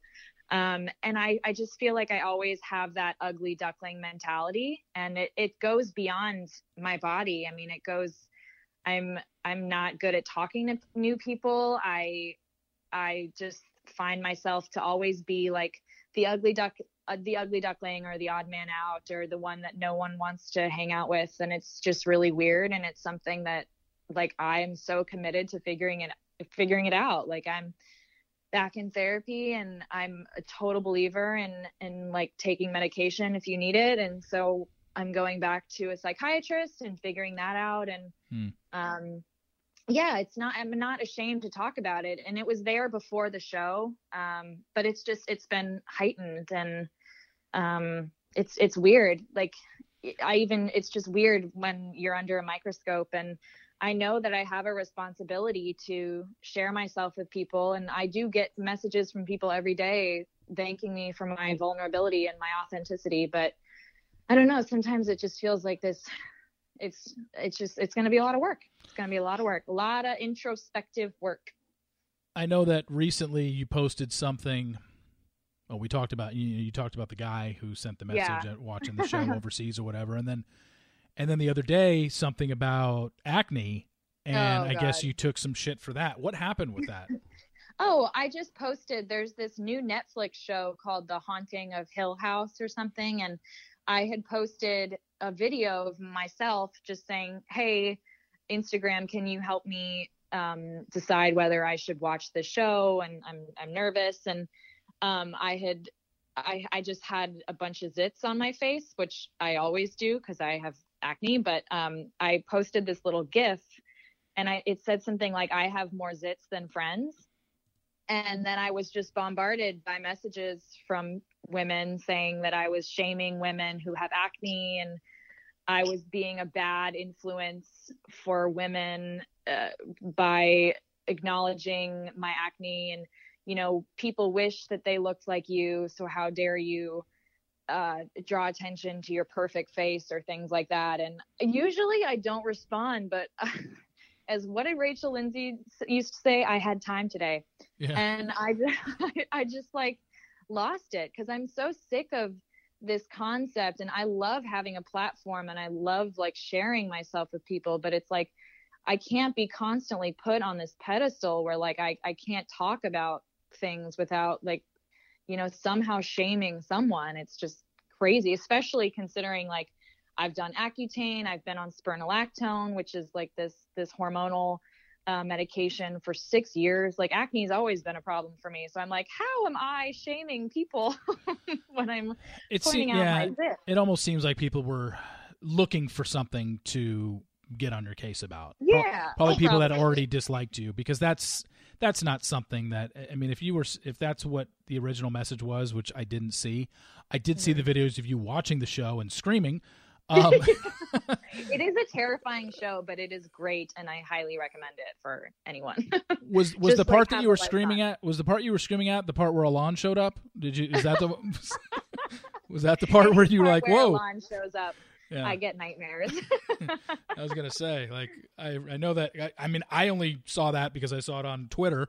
Um, and I, I just feel like I always have that ugly duckling mentality, and it, it goes beyond my body. I mean, it goes, I'm, I'm not good at talking to new people. I, I just find myself to always be like the ugly duck, uh, the ugly duckling, or the odd man out, or the one that no one wants to hang out with. And it's just really weird. And it's something that, like, I am so committed to figuring it figuring it out. Like, I'm back in therapy, and I'm a total believer in, in like taking medication if you need it. And so I'm going back to a psychiatrist and figuring that out. And, mm. um, yeah, it's not, I'm not ashamed to talk about it. And it was there before the show. Um, but it's just, it's been heightened, and, um, it's, it's weird. Like, I even, it's just weird when you're under a microscope, and I know that I have a responsibility to share myself with people. And I do get messages from people every day thanking me for my vulnerability and my authenticity. But I don't know, sometimes it just feels like this, it's, it's just, it's going to be a lot of work. It's going to be a lot of work, a lot of introspective work. I know that recently you posted something. Well, we talked about, you you talked about the guy who sent the message yeah. at watching the show overseas or whatever. And then, and then the other day, something about acne. And oh, I God. guess you took some shit for that. What happened with that? Oh, I just posted, there's this new Netflix show called The Haunting of Hill House or something. And I had posted a video of myself just saying, hey, Instagram, can you help me um, decide whether I should watch this show? And I'm, I'm nervous. And, Um, I had, I, I just had a bunch of zits on my face, which I always do cause I have acne, but, um, I posted this little GIF, and I, it said something like, I have more zits than friends. And then I was just bombarded by messages from women saying that I was shaming women who have acne, and I was being a bad influence for women, uh, by acknowledging my acne. And, you know, people wish that they looked like you, so how dare you uh, draw attention to your perfect face or things like that. And usually I don't respond, but uh, as what did Rachel Lindsay used to say, I had time today. Yeah. And I, I just like lost it because I'm so sick of this concept, and I love having a platform, and I love like sharing myself with people, but it's like, I can't be constantly put on this pedestal where like, I, I can't talk about things without like, you know, somehow shaming someone. It's just crazy, especially considering like I've done Accutane, I've been on spironolactone, which is like this this hormonal uh, medication for six years. Like acne's always been a problem for me, so I'm like, how am I shaming people when I'm it's, pointing yeah, out my zit? It almost seems like people were looking for something to get on your case about. Yeah, probably people probably. that already disliked you, because that's. That's not something that, I mean, if you were, if that's what the original message was, which I didn't see, I did mm-hmm. see the videos of you watching the show and screaming. Um, it is a terrifying show, but it is great. And I highly recommend it for anyone. was, was Just the part like, that you were screaming at, was the part you were screaming at the part where Elon showed up? Did you, is that the, was that the part where you were like, whoa, Elon shows up. Yeah. I get nightmares. I was going to say, like, I I know that, I, I mean, I only saw that because I saw it on Twitter,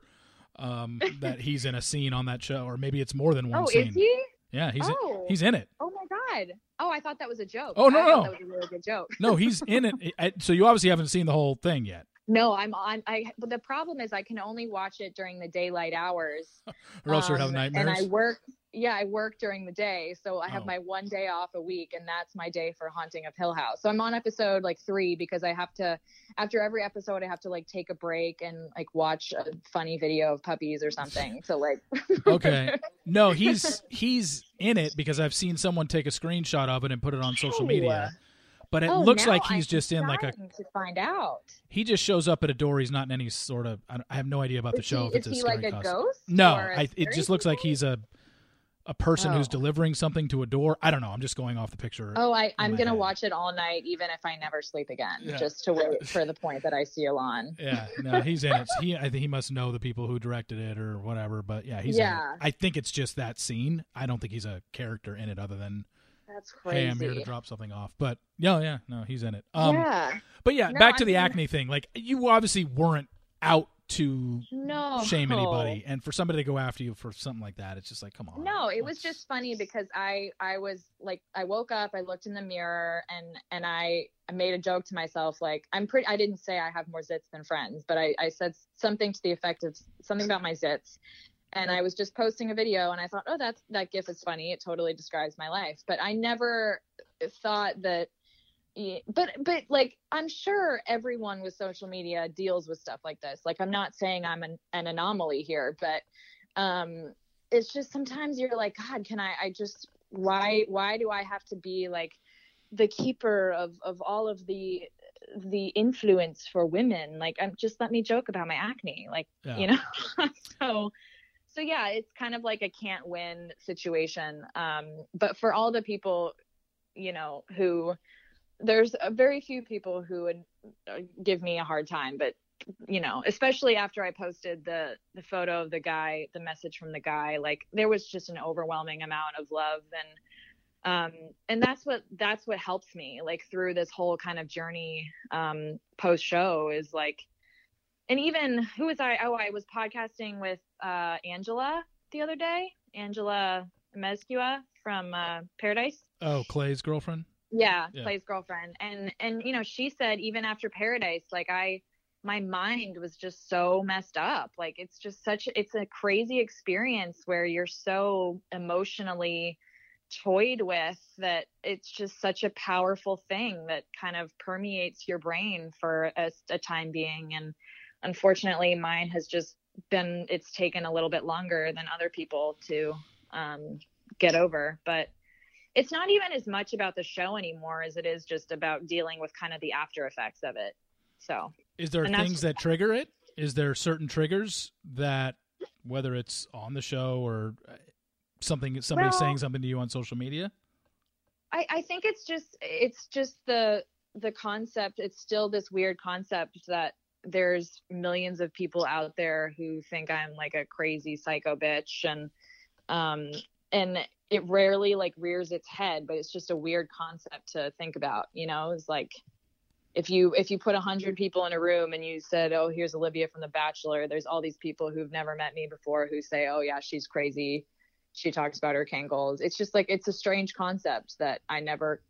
um, that he's in a scene on that show, or maybe it's more than one oh, scene. Oh, is he? Yeah, he's, oh. in, he's in it. Oh my God. Oh, I thought that was a joke. Oh, no, I no. That was a really good joke. No, he's in it. I, so you obviously haven't seen the whole thing yet. No, I'm on. I, but the problem is I can only watch it during the daylight hours. Or else um, you're having nightmares. And I work. Yeah, I work during the day, so I have oh. my one day off a week, and that's my day for Haunting of Hill House. So I'm on episode like three because I have to, after every episode, I have to like take a break and like watch a funny video of puppies or something. So like, okay, no, he's he's in it because I've seen someone take a screenshot of it and put it on social media. But it oh, looks like he's I'm just in like a. To find out. He just shows up at a door. He's not in any sort of. I, I have no idea about is the show. He, if it's is a he like a costume. ghost? No, I, it just looks like he's a. a person oh. who's delivering something to a door. I don't know. I'm just going off the picture. Oh, I, I'm going to watch it all night, even if I never sleep again, yeah. just to wait for the point that I see Elon. Yeah, no, he's in it. He, I think he must know the people who directed it or whatever, but yeah, he's yeah. in it. I think it's just that scene. I don't think he's a character in it other than, That's crazy. hey, I'm here to drop something off. But yeah, yeah, no, he's in it. Um, yeah. But yeah, no, back to I the mean... acne thing. Like, you obviously weren't out to no. shame anybody, and for somebody to go after you for something like that, it's just like, come on. No, it let's... was just funny because I, I was like, I woke up, I looked in the mirror, and, and I made a joke to myself. Like, I'm pretty, I didn't say I have more zits than friends, but I, I said something to the effect of something about my zits. And I was just posting a video, and I thought, oh, that's, that GIF is funny. It totally describes my life. But I never thought that Yeah, but but like I'm sure everyone with social media deals with stuff like this. Like, I'm not saying I'm an, an anomaly here, but um, it's just sometimes you're like, God, can I? I just why why do I have to be like the keeper of of all of the the influence for women? Like, I'm just let me joke about my acne, like yeah. you know. so so yeah, it's kind of like a can't win situation. Um, but for all the people, you know, who there's a very few people who would give me a hard time, but you know, especially after I posted the, the photo of the guy, the message from the guy, like there was just an overwhelming amount of love. And, um, and that's what, that's what helps me like through this whole kind of journey, um, post show is like, and even who was I, oh, I was podcasting with, uh, Angela the other day, Angela Mescua from, uh, Paradise. Oh, Clay's girlfriend. Yeah, yeah, Clay's girlfriend. And, and, you know, she said, even after Paradise, like I, my mind was just so messed up. Like, it's just such, it's a crazy experience where you're so emotionally toyed with that. It's just such a powerful thing that kind of permeates your brain for a, a time being. And unfortunately mine has just been, it's taken a little bit longer than other people to um, get over, but it's not even as much about the show anymore as it is just about dealing with kind of the after effects of it. So is there things that trigger it? Is there certain triggers that whether it's on the show or something, somebody well, saying something to you on social media? I, I think it's just, it's just the, the concept. It's still this weird concept that there's millions of people out there who think I'm like a crazy psycho bitch. And, um, and it rarely like rears its head, but it's just a weird concept to think about, you know, it's like, if you, if you put a hundred people in a room and you said, oh, here's Olivia from The Bachelor, there's all these people who've never met me before who say, oh yeah, she's crazy. She talks about her Kangles. It's just like, it's a strange concept that I never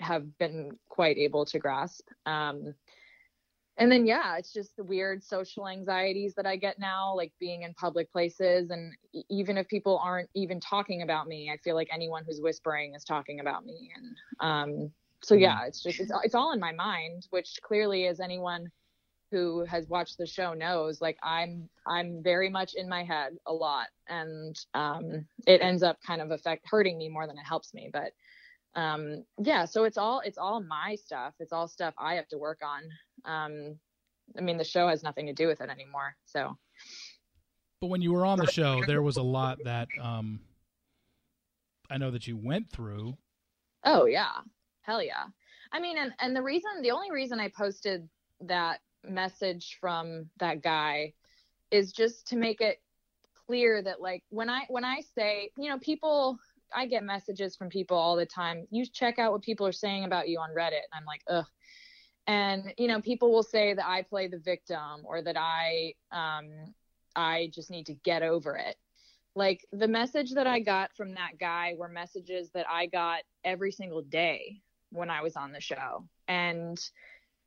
have been quite able to grasp. Um, And then, yeah, it's just the weird social anxieties that I get now, like being in public places. And even if people aren't even talking about me, I feel like anyone who's whispering is talking about me. And um, so, yeah, it's just it's, it's all in my mind, which clearly as anyone who has watched the show knows, like I'm I'm very much in my head a lot. And um, it ends up kind of affect hurting me more than it helps me. But um, yeah, so it's all it's all my stuff. It's all stuff I have to work on. Um, I mean, the show has nothing to do with it anymore. So, but when you were on the show, there was a lot that, um, I know that you went through. Oh yeah. Hell yeah. I mean, and, and the reason, the only reason I posted that message from that guy is just to make it clear that like, when I, when I say, you know, people, I get messages from people all the time. You check out what people are saying about you on Reddit. And I'm like, ugh. And, you know, people will say that I play the victim or that I, um, I just need to get over it. Like the message that I got from that guy were messages that I got every single day when I was on the show. And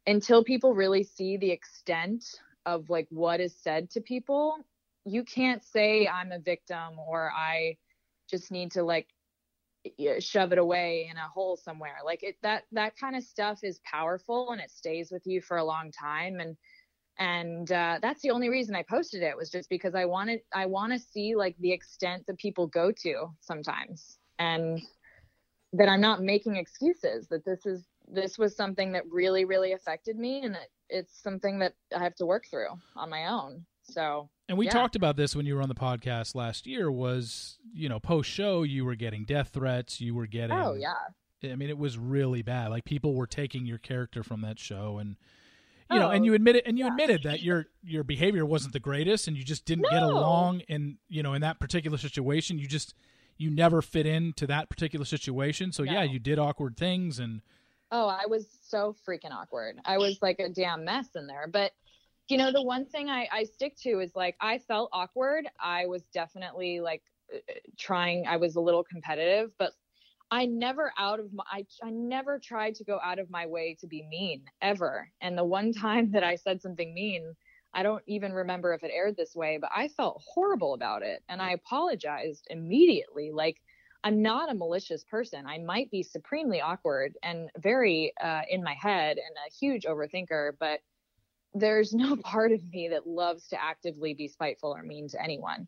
until people really see the extent of like what is said to people, you can't say I'm a victim or I just need to like shove it away in a hole somewhere. Like it, that, that kind of stuff is powerful and it stays with you for a long time. And, and, uh, that's the only reason I posted it was just because I wanted, I want to see like the extent that people go to sometimes and that I'm not making excuses, that this is, this was something that really, really affected me. And it, it's something that I have to work through on my own. So, and we yeah. talked about this when you were on the podcast last year was, you know, post show, you were getting death threats. You were getting, oh yeah. I mean, it was really bad. Like people were taking your character from that show and, you oh, know, and you admitted, and you yeah. admitted that your, your behavior wasn't the greatest and you just didn't no. get along. And, you know, in that particular situation, you just, you never fit into that particular situation. So no. yeah, you did awkward things. And, oh, I was so freaking awkward. I was like a damn mess in there, but you know, the one thing I, I stick to is like, I felt awkward. I was definitely like trying, I was a little competitive, but I never out of my, I, I never tried to go out of my way to be mean ever. And the one time that I said something mean, I don't even remember if it aired this way, but I felt horrible about it. And I apologized immediately. Like I'm not a malicious person. I might be supremely awkward and very uh, in my head and a huge overthinker, but there's no part of me that loves to actively be spiteful or mean to anyone.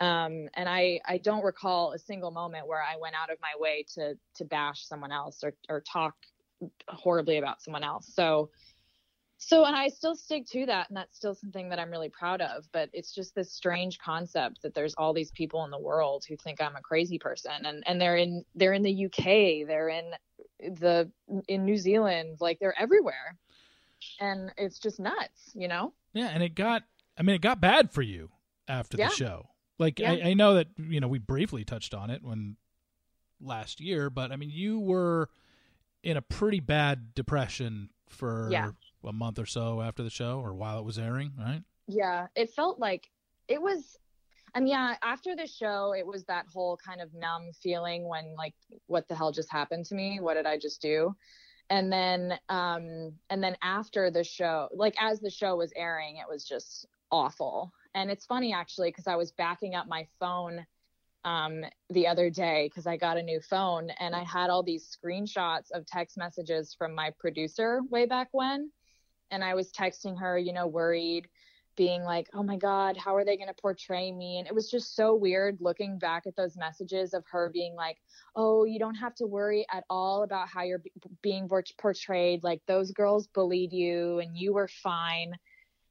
Um, and I, I don't recall a single moment where I went out of my way to, to bash someone else or, or talk horribly about someone else. So, so, and I still stick to that. And that's still something that I'm really proud of, but it's just this strange concept that there's all these people in the world who think I'm a crazy person, and, and they're in, they're in the U K, they're in the, in New Zealand, like they're everywhere. And it's just nuts, you know? Yeah. And it got, I mean, it got bad for you after yeah. the show. Like, yeah. I, I know that, you know, we briefly touched on it when last year, but I mean, you were in a pretty bad depression for yeah. a month or so after the show, or while it was airing, right? Yeah. It felt like it was, and yeah, after the show, it was that whole kind of numb feeling when like, what the hell just happened to me? What did I just do? And then, um, and then after the show, like as the show was airing, it was just awful. And it's funny actually, because I was backing up my phone um, the other day because I got a new phone, and I had all these screenshots of text messages from my producer way back when. And I was texting her, you know, worried, being like, oh my God, how are they going to portray me? And it was just so weird looking back at those messages of her being like, oh, you don't have to worry at all about how you're b- being portrayed. Like those girls bullied you and you were fine.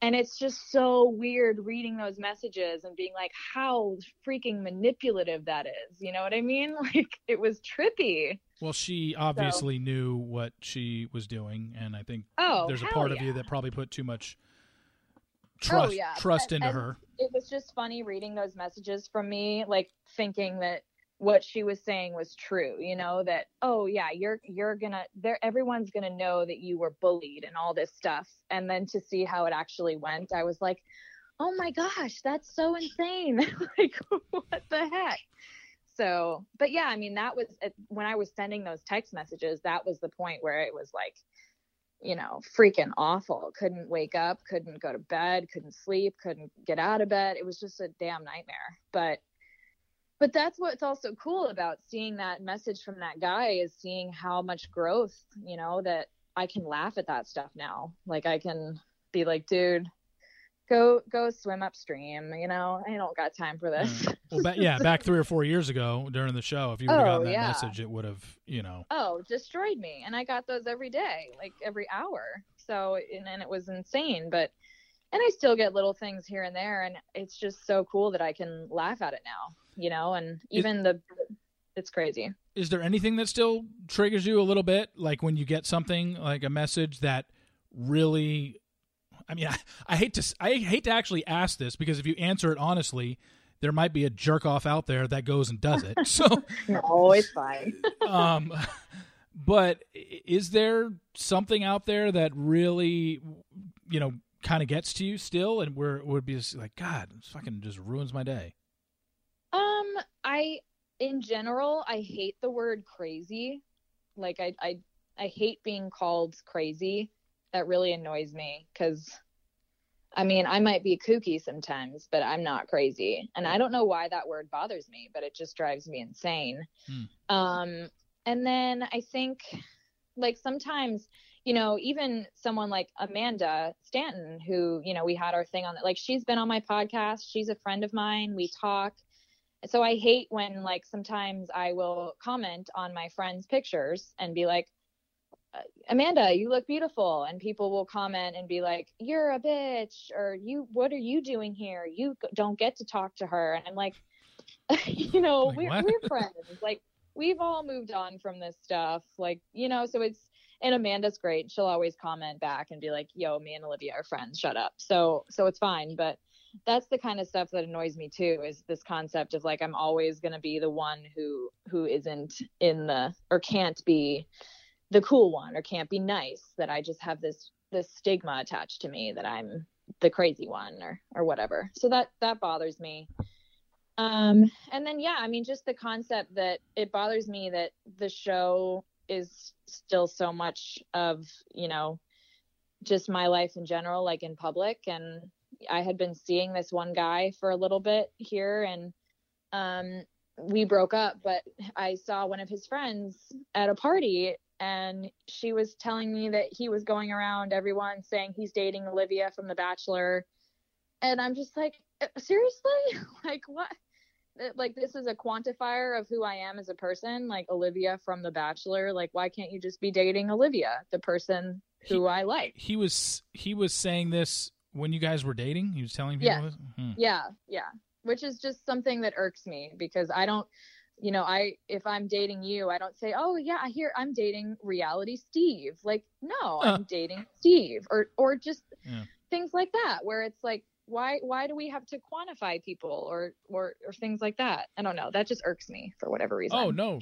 And it's just so weird reading those messages and being like, how freaking manipulative that is. You know what I mean? Like it was trippy. Well, she obviously so. knew what she was doing. And I think oh, there's a part yeah. of you that probably put too much trust, oh, yeah. trust and, into and her. It was just funny reading those messages from me, like thinking that what she was saying was true, you know, that, oh yeah, you're, you're gonna there, everyone's going to know that you were bullied and all this stuff. And then to see how it actually went, I was like, oh my gosh, that's so insane. Like what the heck? So, but yeah, I mean, that was when I was sending those text messages, that was the point where it was like, you know, freaking awful. Couldn't wake up, couldn't go to bed, couldn't sleep, couldn't get out of bed. It was just a damn nightmare. But, but that's what's also cool about seeing that message from that guy is seeing how much growth, you know, that I can laugh at that stuff now. Like I can be like, dude, go, go swim upstream. You know, I don't got time for this. Mm. Well, ba- yeah. Back three or four years ago during the show, if you would have oh, gotten that yeah. message, it would have, you know, Oh, destroyed me. And I got those every day, like every hour. So, and, and it was insane, but, and I still get little things here and there. And it's just so cool that I can laugh at it now. You know, and even is, the, it's crazy. Is there anything that still triggers you a little bit? Like when you get something like a message that really, I mean, I, I hate to, I hate to actually ask this because if you answer it honestly, there might be a jerk off out there that goes and does it. So no, it's fine. um, but is there something out there that really, you know, kind of gets to you still? And where it would be just like, God, this fucking just ruins my day. Um, I, in general, I hate the word crazy. Like I, I, I hate being called crazy. That really annoys me. Cause I mean, I might be kooky sometimes, but I'm not crazy. And I don't know why that word bothers me, but it just drives me insane. Hmm. Um, and then I think like sometimes, you know, even someone like Amanda Stanton, who, you know, we had our thing on that, like she's been on my podcast. She's a friend of mine. We talk. So I hate when, like, sometimes I will comment on my friends' pictures and be like, Amanda, you look beautiful. And people will comment and be like, you're a bitch. Or you, what are you doing here? You don't get to talk to her. And I'm like, you know, like, we're, we're friends. Like, we've all moved on from this stuff. Like, you know, so it's, and Amanda's great. She'll always comment back and be like, yo, me and Olivia are friends. Shut up. So, so it's fine. But that's the kind of stuff that annoys me too, is this concept of like, I'm always going to be the one who, who isn't in the, or can't be the cool one or can't be nice, that I just have this, this stigma attached to me that I'm the crazy one or, or whatever. So that, that bothers me. Um, and then, yeah, I mean, just the concept that it bothers me that the show is still so much of, you know, just my life in general, like in public. And I had been seeing this one guy for a little bit here, and um, we broke up, but I saw one of his friends at a party, and she was telling me that he was going around everyone saying he's dating Olivia from The Bachelor. And I'm just like, seriously? Like, what? Like, this is a quantifier of who I am as a person, like Olivia from The Bachelor. Like, why can't you just be dating Olivia, the person who he, I like? He was he was saying this when you guys were dating? He was telling people yeah. this? Hmm. Yeah, yeah. Which is just something that irks me, because I don't, you know, I if I'm dating you, I don't say, oh, yeah, I hear I'm dating Reality Steve. Like, no, uh. I'm dating Steve, or or just yeah. things like that, where it's like, Why why do we have to quantify people or, or or things like that? I don't know. That just irks me for whatever reason. Oh, no.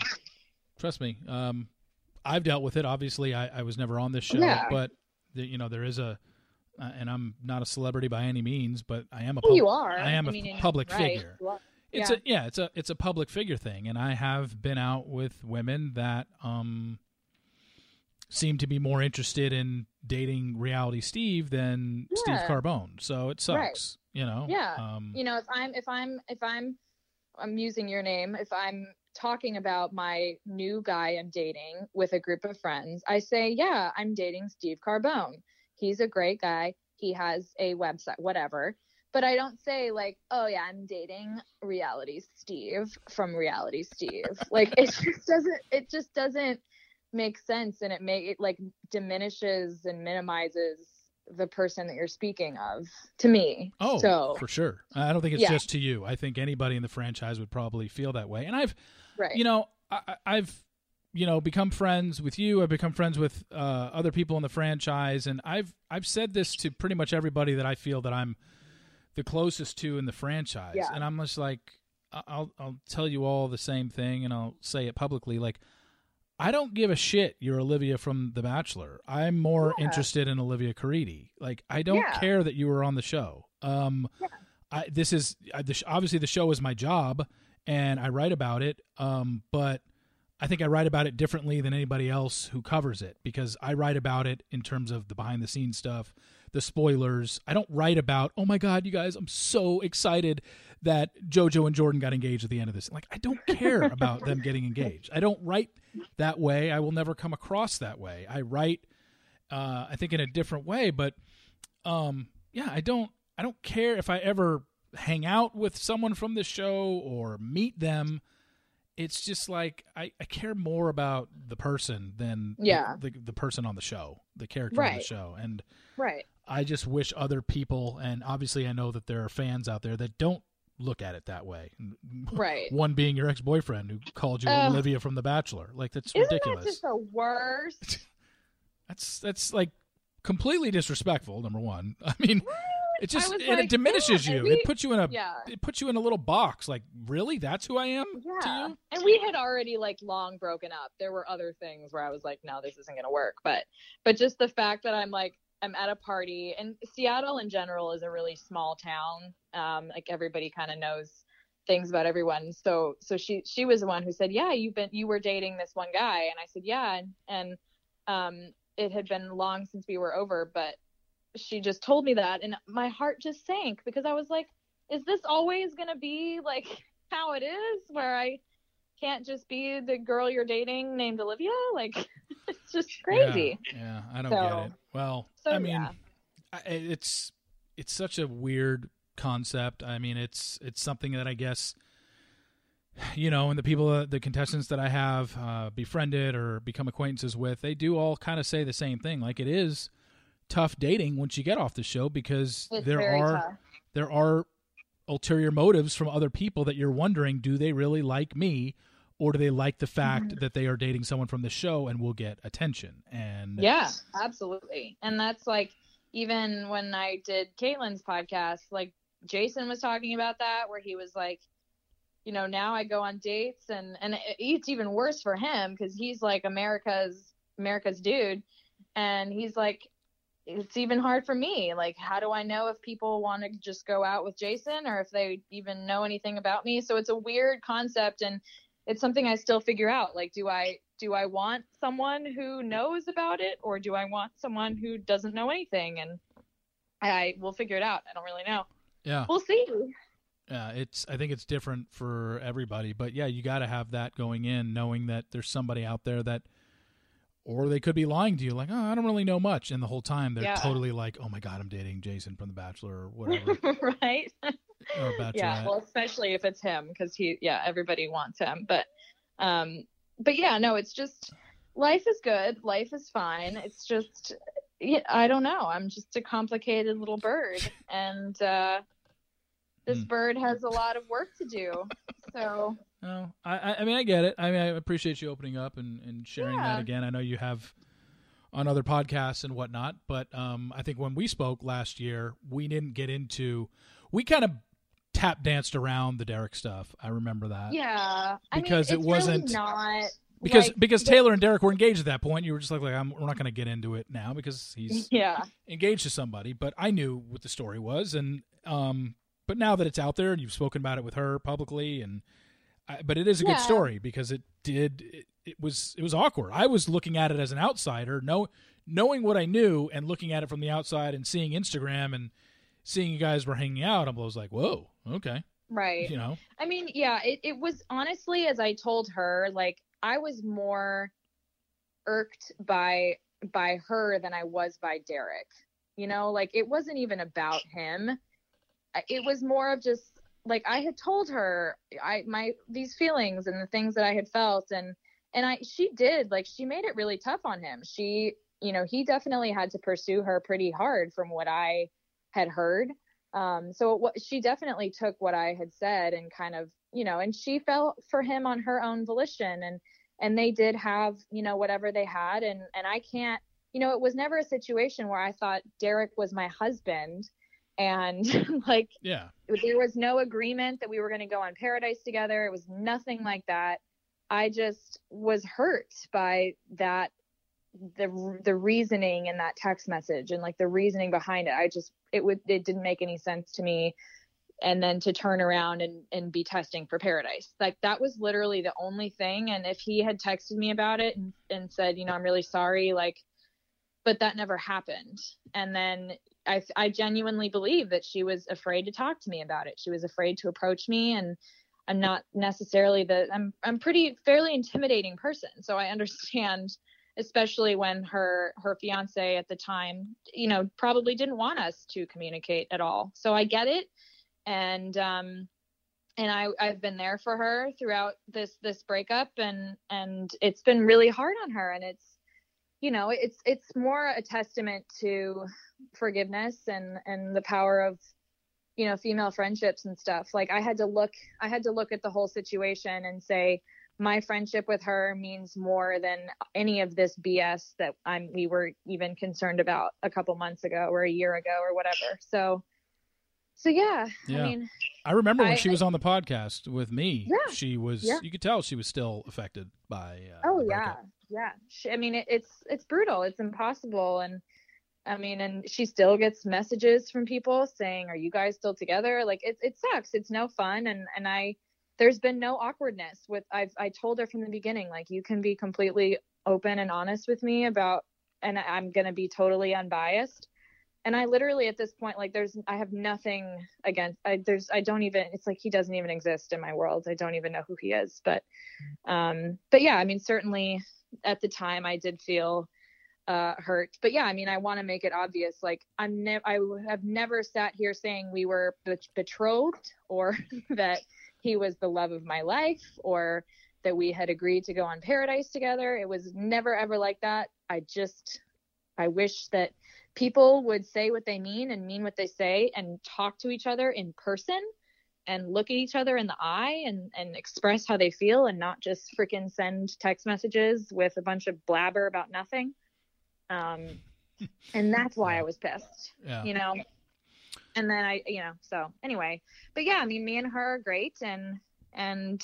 Trust me. Um, I've dealt with it. Obviously, I, I was never on this show. Yeah. But, the, you know, there is a uh, – and I'm not a celebrity by any means, but I am a pub- you are. I am I mean, a public right. figure. Well, yeah. It's a, yeah, it's a it's a public figure thing. And I have been out with women that um seem to be more interested in dating Reality Steve than yeah. Steve Carbone. So it sucks, right. you know? Yeah. Um, you know, if I'm, if I'm, if I'm, I'm using your name, if I'm talking about my new guy I'm dating with a group of friends, I say, yeah, I'm dating Steve Carbone. He's a great guy. He has a website, whatever. But I don't say like, oh yeah, I'm dating Reality Steve from Reality Steve. Like it just doesn't, it just doesn't, makes sense, and it may it like diminishes and minimizes the person that you're speaking of to me. Oh, so, for sure. I don't think it's yeah. just to you. I think anybody in the franchise would probably feel that way. And I've, right. you know, I, I've, you know, become friends with you. I've become friends with uh, other people in the franchise, and I've I've said this to pretty much everybody that I feel that I'm the closest to in the franchise. Yeah. And I'm just like, I'll I'll tell you all the same thing, and I'll say it publicly, like. I don't give a shit you're Olivia from The Bachelor. I'm more yeah. interested in Olivia Caridi. Like, I don't yeah. care that you were on the show. Um, yeah. I, this is, I, this, obviously the show is my job, and I write about it, um, but I think I write about it differently than anybody else who covers it, because I write about it in terms of the behind-the-scenes stuff, the spoilers. I don't write about, oh, my God, you guys, I'm so excited that JoJo and Jordan got engaged at the end of this. Like, I don't care about them getting engaged. I don't write that way. I will never come across that way. I write, uh, I think, in a different way. But, um, yeah, I don't I don't care if I ever hang out with someone from the show or meet them. It's just like I, I care more about the person than yeah. the, the, the person on the show, the character right. on the show. And right. I just wish other people, and obviously I know that there are fans out there that don't look at it that way. Right. One being your ex-boyfriend who called you uh, Olivia from The Bachelor. Like, that's isn't ridiculous. That just the worst? that's, that's like completely disrespectful, number one. I mean... It just and like, it diminishes yeah, you. We, it puts you in a yeah. it puts you in a little box. Like, really? That's who I am? Yeah. To you? And we had already like long broken up. There were other things where I was like, no, this isn't gonna work. But but just the fact that I'm like I'm at a party, and Seattle in general is a really small town. Um, like everybody kind of knows things about everyone. So so she she was the one who said, yeah, you've been you were dating this one guy, and I said, yeah, and, and um it had been long since we were over, but she just told me that, and my heart just sank, because I was like, is this always going to be like how it is, where I can't just be the girl you're dating named Olivia? Like, it's just crazy. Yeah, yeah I don't so, get it. Well, so, I mean, yeah. I, it's, it's such a weird concept. I mean, it's, it's something that I guess, you know, and the people, the contestants that I have uh, befriended or become acquaintances with, they do all kind of say the same thing. Like, it is tough dating once you get off the show, because it's there are tough. there are ulterior motives from other people that you're wondering, do they really like me, or do they like the fact mm-hmm. that they are dating someone from the show and will get attention? And yeah, absolutely. And that's like, even when I did Caitlin's podcast, like Jason was talking about that, where he was like, you know, now I go on dates, and and it's even worse for him, because he's like America's America's dude, and he's like, it's even hard for me. Like, how do I know if people want to just go out with Jason, or if they even know anything about me? So it's a weird concept, and it's something I still figure out. Like, do I, do I want someone who knows about it, or do I want someone who doesn't know anything? And I will figure it out. I don't really know. Yeah. We'll see. uh, it's I think it's different for everybody. But yeah, you got to have that going in, knowing that there's somebody out there that, or they could be lying to you, like, oh, I don't really know much, and the whole time they're yeah. totally like, oh my god, I'm dating Jason from The Bachelor or whatever, right? Or Bachelorette. Yeah, well, especially if it's him, because he, yeah, everybody wants him. But, um, but yeah, no, it's just life is good, life is fine. It's just. I don't know. I'm just a complicated little bird, and uh, this mm. bird has a lot of work to do. So, no, I, I mean, I get it. I mean, I appreciate you opening up and, and sharing yeah. that again. I know you have on other podcasts and whatnot, but um, I think when we spoke last year, we didn't get into. We kind of tap danced around the Derek stuff. I remember that. Yeah, because I mean, it wasn't really not. Because like, because Taylor and Derek were engaged at that point. You were just like, like I'm, we're not going to get into it now because he's yeah. engaged to somebody. But I knew what the story was. and um, But now that it's out there and you've spoken about it with her publicly, and I, but it is a yeah. good story because it did it, it was it was awkward. I was looking at it as an outsider, know, knowing what I knew and looking at it from the outside and seeing Instagram and seeing you guys were hanging out. I was like, whoa, okay. Right. You know, I mean, yeah, it, it was honestly, as I told her, like, I was more irked by by her than I was by Derek. You know, like it wasn't even about him. It was more of just like I had told her I my these feelings and the things that I had felt, and and I she did like she made it really tough on him. She, you know, he definitely had to pursue her pretty hard from what I had heard. Um, so what she definitely took what I had said and kind of, you know, and she fell for him on her own volition, and, and they did have, you know, whatever they had. And, and I can't, you know, it was never a situation where I thought Derek was my husband and like, yeah, there was no agreement that we were going to go on Paradise together. It was nothing like that. I just was hurt by that, the, the reasoning in that text message and like the reasoning behind it. I just, it would, it didn't make any sense to me. And then to turn around and, and be testing for Paradise. Like that was literally the only thing. And if he had texted me about it and, and said, you know, I'm really sorry, like, but that never happened. And then I, I genuinely believe that she was afraid to talk to me about it. She was afraid to approach me, and I'm not necessarily the, I'm, I'm pretty fairly intimidating person. So I understand, especially when her, her fiance at the time, you know, probably didn't want us to communicate at all. So I get it. And, um, and I, I've been there for her throughout this, this breakup, and, and it's been really hard on her. And it's, you know, it's, it's more a testament to forgiveness and, and the power of, you know, female friendships and stuff. Like I had to look, I had to look at the whole situation and say, my friendship with her means more than any of this B S that I'm, we were even concerned about a couple months ago or a year ago or whatever. So, So yeah, yeah, I mean, I remember when I, she was on the podcast with me. Yeah, she was. Yeah. You could tell she was still affected by. Uh, oh yeah, yeah. She, I mean, it, it's it's brutal. It's impossible, and I mean, and she still gets messages from people saying, "Are you guys still together?" Like it it sucks. It's no fun, and and I there's been no awkwardness with. I've I told her from the beginning, like you can be completely open and honest with me about, and I'm gonna be totally unbiased. And I literally at this point, like there's, I have nothing against, I, there's, I don't even, it's like, he doesn't even exist in my world. I don't even know who he is, but, um, but yeah, I mean, certainly at the time I did feel, uh, hurt, but yeah, I mean, I want to make it obvious. Like I'm never, I have never sat here saying we were bet- betrothed or that he was the love of my life or that we had agreed to go on Paradise together. It was never, ever like that. I just, I wish that people would say what they mean and mean what they say and talk to each other in person and look at each other in the eye and, and express how they feel and not just freaking send text messages with a bunch of blabber about nothing. Um, and that's why I was pissed, yeah. you know? And then I, you know, so anyway, but yeah, I mean, me and her are great and, and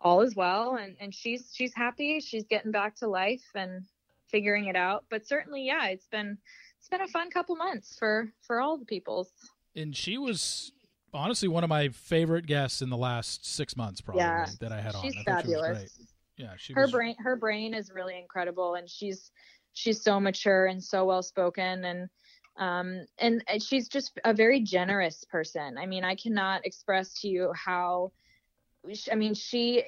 all is well. And, and she's, she's happy. She's getting back to life and figuring it out. But certainly, yeah, it's been, it's been a fun couple months for, for all the peoples. And she was honestly one of my favorite guests in the last six months, probably yeah, that I had on. She's I fabulous. She was great. Yeah, she her was... brain her brain is really incredible, and she's she's so mature and so well spoken, and Um, and she's just a very generous person. I mean, I cannot express to you how, I mean, she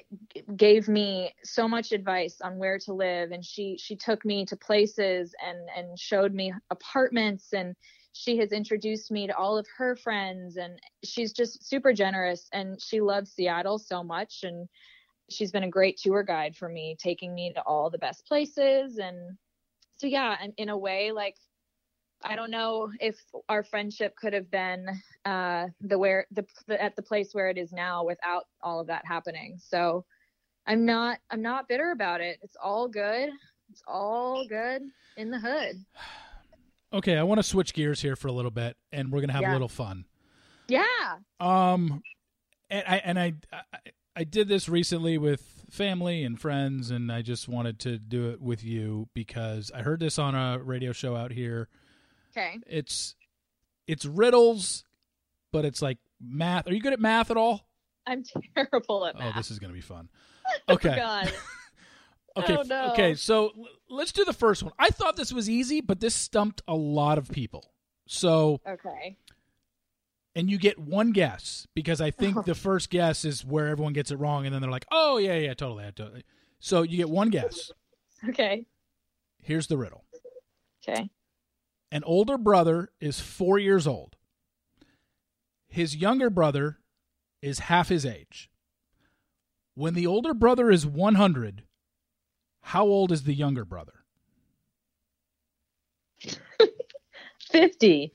gave me so much advice on where to live, and she, she took me to places and, and showed me apartments, and she has introduced me to all of her friends, and she's just super generous, and she loves Seattle so much. And she's been a great tour guide for me, taking me to all the best places. And so, yeah, and in a way, like, I don't know if our friendship could have been uh, the where the, the at the place where it is now without all of that happening. So I'm not I'm not bitter about it. It's all good. It's all good in the hood. Okay, I want to switch gears here for a little bit, and we're gonna have yeah. a little fun. Yeah. Um, and I and I, I I did this recently with family and friends, and I just wanted to do it with you because I heard this on a radio show out here. Okay. It's it's riddles, but it's like math. Are you good at math at all? I'm terrible at math. Oh, this is going to be fun. Okay. Oh, God. okay. Oh, no. Okay, so let's do the first one. I thought this was easy, but this stumped a lot of people. So okay. And you get one guess because I think oh. the first guess is where everyone gets it wrong, and then they're like, "Oh, yeah, yeah, totally, I totally." So you get one guess. Okay. Here's the riddle. Okay. An older brother is four years old. His younger brother is half his age. When the older brother is one hundred, how old is the younger brother? fifty.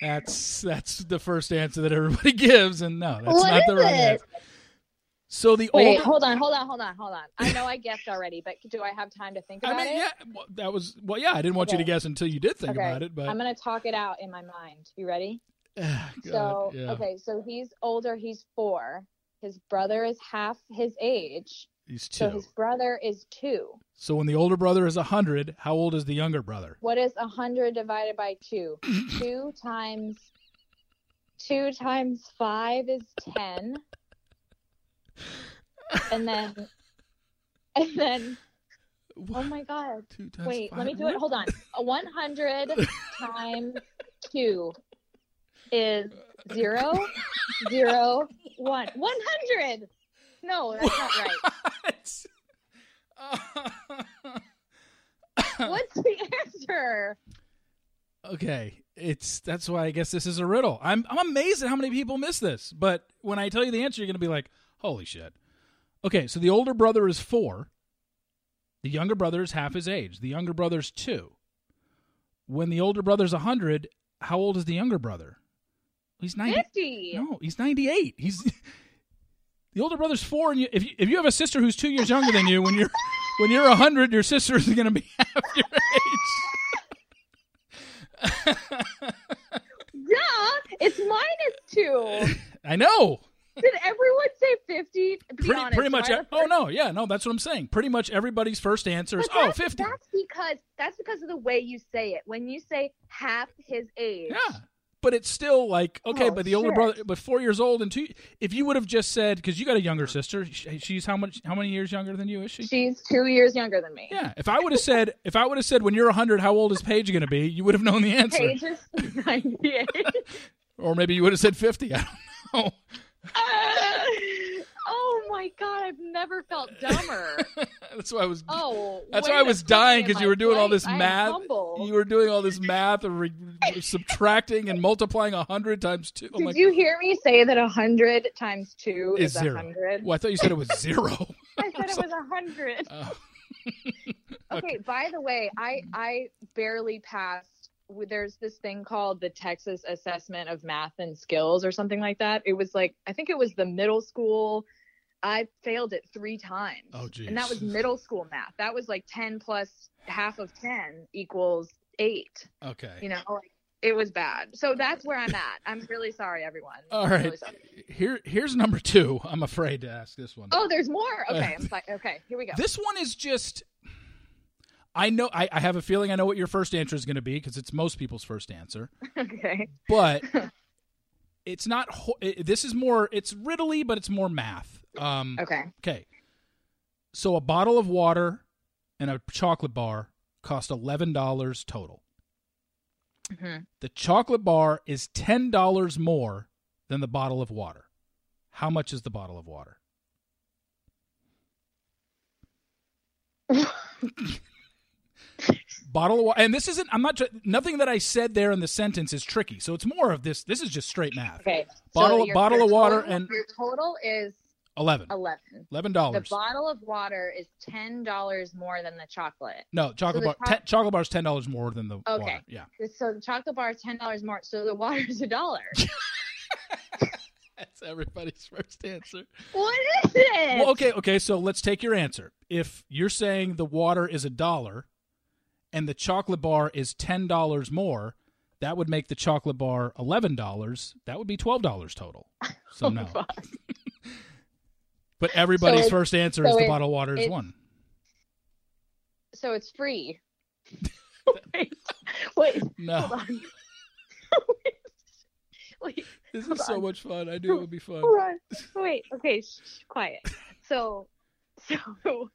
that's that's the first answer that everybody gives, and no, that's what not the right it? answer. So the Wait, older... hold on, hold on, hold on, hold on. I know I guessed already, but do I have time to think about it? I mean, it? yeah, well, that was, well, yeah, I didn't want okay. you to guess until you did think okay. about it, but. I'm going to talk it out in my mind. You ready? God, so, yeah. okay, so he's older, he's four. His brother is half his age. He's two. So his brother is two. So when the older brother is one hundred, how old is the younger brother? What is one hundred divided by two? two times, two times five is ten. And then, and then, what? oh my God! Two times Wait, five. let me do it. Hold on. One hundred times two is zero, zero, one. One hundred. No, that's not right. What's the answer? Okay, it's that's why I guess this is a riddle. I'm I'm amazed at how many people miss this. But when I tell you the answer, you're gonna be like, "Holy shit!" Okay, so the older brother is four. The younger brother is half his age. The younger brother's two. When the older brother's one hundred, how old is the younger brother? He's ninety. fifty. No, he's ninety-eight. He's the older brother's four, and you, if you, if you have a sister who's two years younger than you, when you're when you're one hundred, your sister is going to be half your age. Yeah, it's minus two. I know. Did everyone say fifty? Be pretty, honest, pretty much. Right? Oh no, yeah, no, that's what I'm saying. Pretty much everybody's first answer is oh, fifty. That's because that's because of the way you say it. When you say half his age, yeah, but it's still like okay, oh, but the shit. older brother, but four years old and two. If you would have just said, because you got a younger sister, she's how much? How many years younger than you is she? She's two years younger than me. Yeah. If I would have said, if I would have said, when you're one hundred, how old is Paige going to be? You would have known the answer. Paige is ninety-eight. Or maybe you would have said fifty. I don't know. Uh, oh my God! I've never felt dumber. that's why I was. Oh, that's why I was dying because you were doing life. all this math. You were doing all this math of re- subtracting and multiplying a hundred times two. Did oh my you God. hear me say that a hundred times two is a hundred? Well, I thought you said it was zero. I said it was a hundred. Uh, okay. okay. By the way, I I barely passed. There's this thing called the Texas Assessment of Math and Skills or something like that. It was like, I think it was the middle school. I failed it three times. Oh, geez. And that was middle school math. That was like ten plus half of ten equals eight. Okay. You know, like, it was bad. So that's where I'm at. I'm really sorry, everyone. All I'm right. Really sorry. Here, here's number two. I'm afraid to ask this one. Oh, there's more. Okay. I'm sorry. Okay. Here we go. This one is just... I know. I, I have a feeling I know what your first answer is going to be because it's most people's first answer. Okay. But it's not. Ho- it, this is more. It's riddly, but it's more math. Um, okay. Okay. So a bottle of water and a chocolate bar cost eleven dollars total. Mm-hmm. The chocolate bar is ten dollars more than the bottle of water. How much is the bottle of water? Bottle of water. And this isn't, I'm not, nothing that I said there in the sentence is tricky. So it's more of this. This is just straight math. Okay. Bottle, so bottle of water total, and. Your total is. eleven. eleven. eleven dollars. The bottle of water is ten dollars more than the chocolate. No, chocolate so bar cho- t- chocolate bar is ten dollars more than the okay. water. Yeah. So the chocolate bar is ten dollars more. So the water is a dollar. That's everybody's first answer. What is it? Well, okay, okay. So let's take your answer. If you're saying the water is a dollar and the chocolate bar is ten dollars more, that would make the chocolate bar eleven dollars. That would be twelve dollars total. So oh, no. Fuck. But everybody's so first answer so is the bottle of water is one. So it's free. Wait. Wait. No. Hold on. Wait. Wait. This is so on. much fun. I knew it would be fun. Hold on. Wait. Okay. Shh, shh, quiet. So, so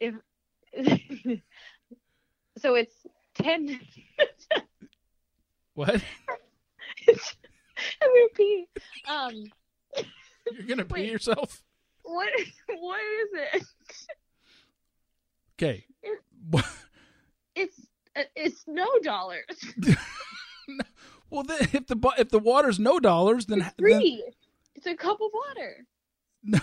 if so, it's ten. What? It's, I'm gonna pee. Um. You're gonna pee wait. yourself. What? What is it? Okay. It's it's, it's no dollars. No. Well, the, if the if the water's no dollars, then it's free. Then, it's a cup of water. No.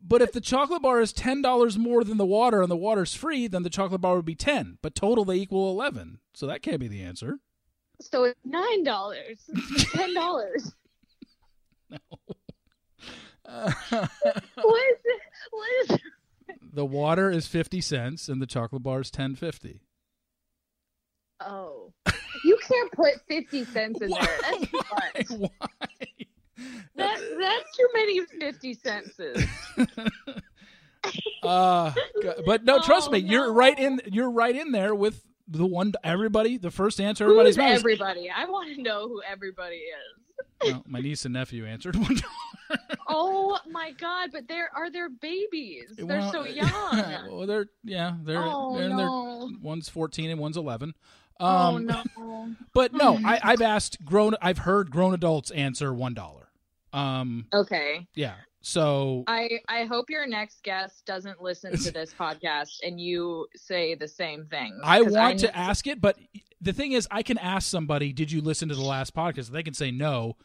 But if the chocolate bar is ten dollars more than the water, and the water's free, then the chocolate bar would be ten. But total, they equal eleven. So that can't be the answer. So it's nine dollars. Ten dollars. No. what is it? What is it? The water is fifty cents and the chocolate bar is ten fifty. Oh. You can't put fifty cents in why, there. That's why? why? That, that's too many fifty centses. uh, but no, trust oh, me, no. you're right in you're right in there with the one everybody, the first answer everybody's Who's everybody. Is, I want to know who everybody is. No, my niece and nephew answered one dollar. Oh my god! But there are their babies. They're well, so young. Yeah, well, they're yeah, they're oh, they're no. in their, one's fourteen and one's eleven. Um, oh no! But no, I, I've asked grown. I've heard grown adults answer one dollar. Um, okay. Yeah. So I I hope your next guest doesn't listen to this podcast and you say the same thing. I want I to ask it, but. The thing is, I can ask somebody, did you listen to the last podcast? They can say no,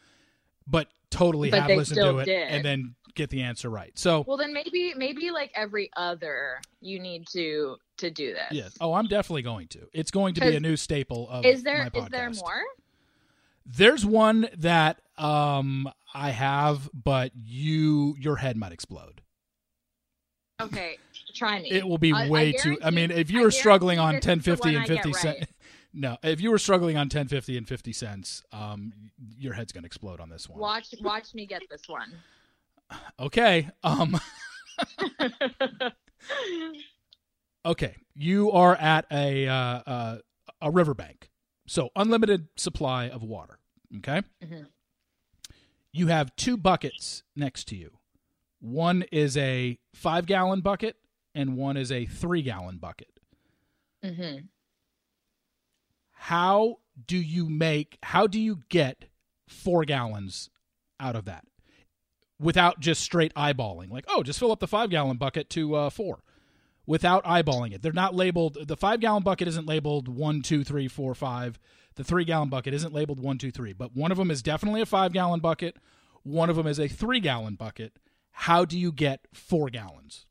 but totally but have listened to it did. And then get the answer right. So, well, then maybe maybe like every other, you need to to do this. Yes. Oh, I'm definitely going to. It's going to be a new staple of is there, my podcast. Is there more? There's one that um, I have, but you your head might explode. Okay, try me. It will be I, way I too – I mean, if you were struggling on ten fifty and fifty cents right. – No, if you were struggling on ten fifty and fifty cents, um, your head's gonna explode on this one. Watch, watch me get this one. Okay. Um. Okay, you are at a uh, uh, a riverbank, so unlimited supply of water. Okay. Mm-hmm. You have two buckets next to you. One is a five-gallon bucket, and one is a three-gallon bucket. Mm-hmm. How do you make, how do you get four gallons out of that without just straight eyeballing? Like, oh, just fill up the five-gallon bucket to uh, four without eyeballing it. They're not labeled. The five-gallon bucket isn't labeled one, two, three, four, five. The three-gallon bucket isn't labeled one, two, three. But one of them is definitely a five-gallon bucket. One of them is a three-gallon bucket. How do you get four gallons?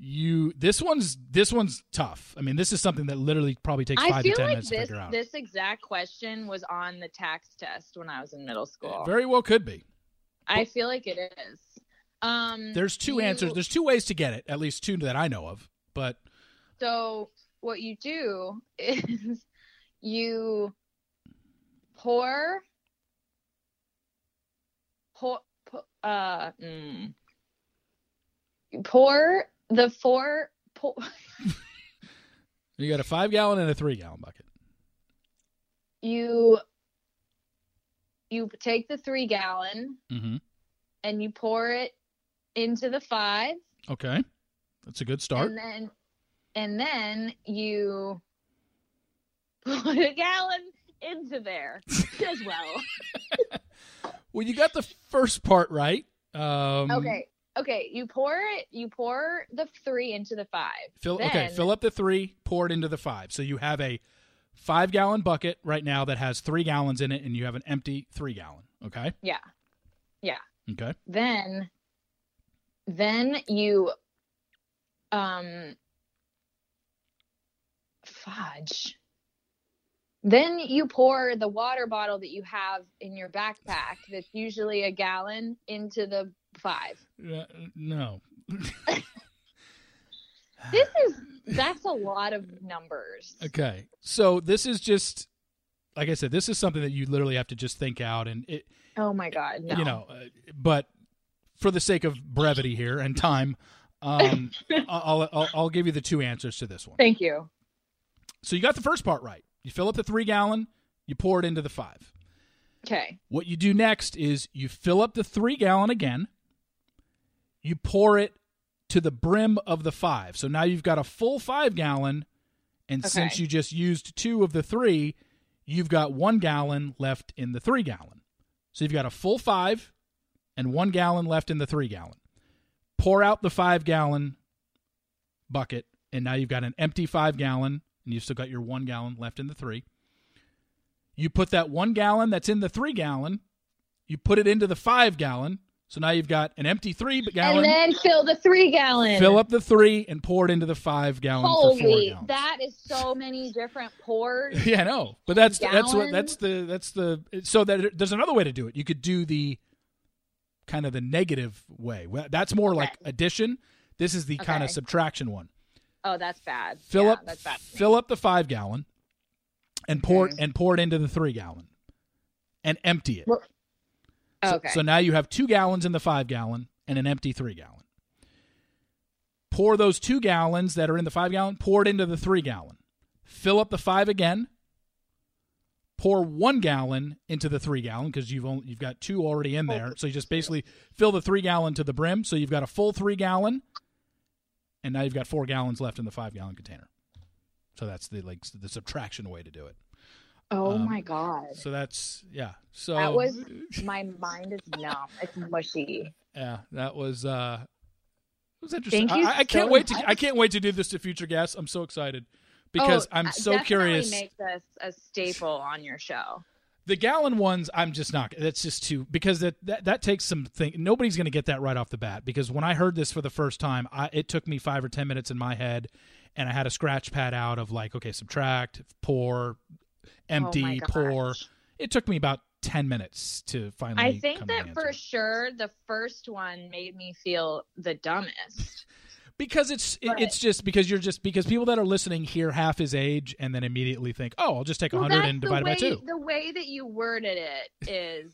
You this one's this one's tough. I mean, this is something that literally probably takes five to ten like minutes this, to figure out. This exact question was on the tax test when I was in middle school. It very well could be. I but, feel like it is. Um, there's two you, answers. There's two ways to get it, at least two that I know of. But so what you do is you pour, pour, uh, mm, pour. The four... Po- you got a five-gallon and a three-gallon bucket. You you take the three-gallon mm-hmm. and you pour it into the five. Okay. That's a good start. And then and then you put a gallon into there as well. Well, you got the first part right. Um, okay. Okay. You pour it. You pour the three into the five. Fill, then, okay. Fill up the three, pour it into the five. So you have a five gallon bucket right now that has three gallons in it, and you have an empty three gallon. Okay. Yeah. Yeah. Okay. Then, then you, um, fudge. Then you pour the water bottle that you have in your backpack that's usually a gallon into the five. Uh, no. This is, that's a lot of numbers. Okay. So this is just, like I said, this is something that you literally have to just think out. And it, oh my God, no. You know, but for the sake of brevity here and time, um, I'll, I'll, I'll give you the two answers to this one. Thank you. So you got the first part right. You fill up the three gallon, you pour it into the five. Okay. What you do next is you fill up the three gallon again. You pour it to the brim of the five. So now you've got a full five gallon. And okay. Since you just used two of the three, you've got one gallon left in the three gallon. So you've got a full five and one gallon left in the three gallon. Pour out the five gallon bucket. And now you've got an empty five gallon. And you've still got your one gallon left in the three. You put that one gallon that's in the three gallon, you put it into the five gallon. So now you've got an empty three gallon. And then fill the three gallon. Fill up the three and pour it into the five gallon. Holy, for four gallons. That is so many different pours. Yeah, I know. But that's gallons. that's what that's the that's the so that there's another way to do it. You could do the kind of the negative way. That's more okay. like addition. This is the okay. kind of subtraction one. Oh, that's bad. Fill yeah, up, that's bad fill up the five gallon, and pour okay. and pour it into the three gallon, and empty it. Well, okay. So, so now you have two gallons in the five gallon and an empty three gallon. Pour those two gallons that are in the five gallon. Pour it into the three gallon. Fill up the five again. Pour one gallon into the three gallon because you've only you've got two already in there. So you just basically fill the three gallon to the brim. So you've got a full three gallon. And now you've got four gallons left in the five-gallon container. So that's the like the subtraction way to do it. Oh, um, my God. So that's, yeah. So that was, my mind is numb. It's mushy. Yeah, that was, uh, it was interesting. Thank you I, I so can't much. wait to I can't wait to do this to future guests. I'm so excited because oh, I'm so curious. Make this a staple on your show. The gallon ones, I'm just not. That's just too because that that, that takes some thing. Nobody's going to get that right off the bat because when I heard this for the first time, I, it took me five or ten minutes in my head, and I had a scratch pad out of like, okay, subtract, pour, empty, oh pour. It took me about ten minutes to finally. I think come that for sure the first one made me feel the dumbest. Because it's but, it's just because you're just because people that are listening hear half his age and then immediately think, oh, I'll just take one hundred well, and divide way, it by two. The way that you worded it is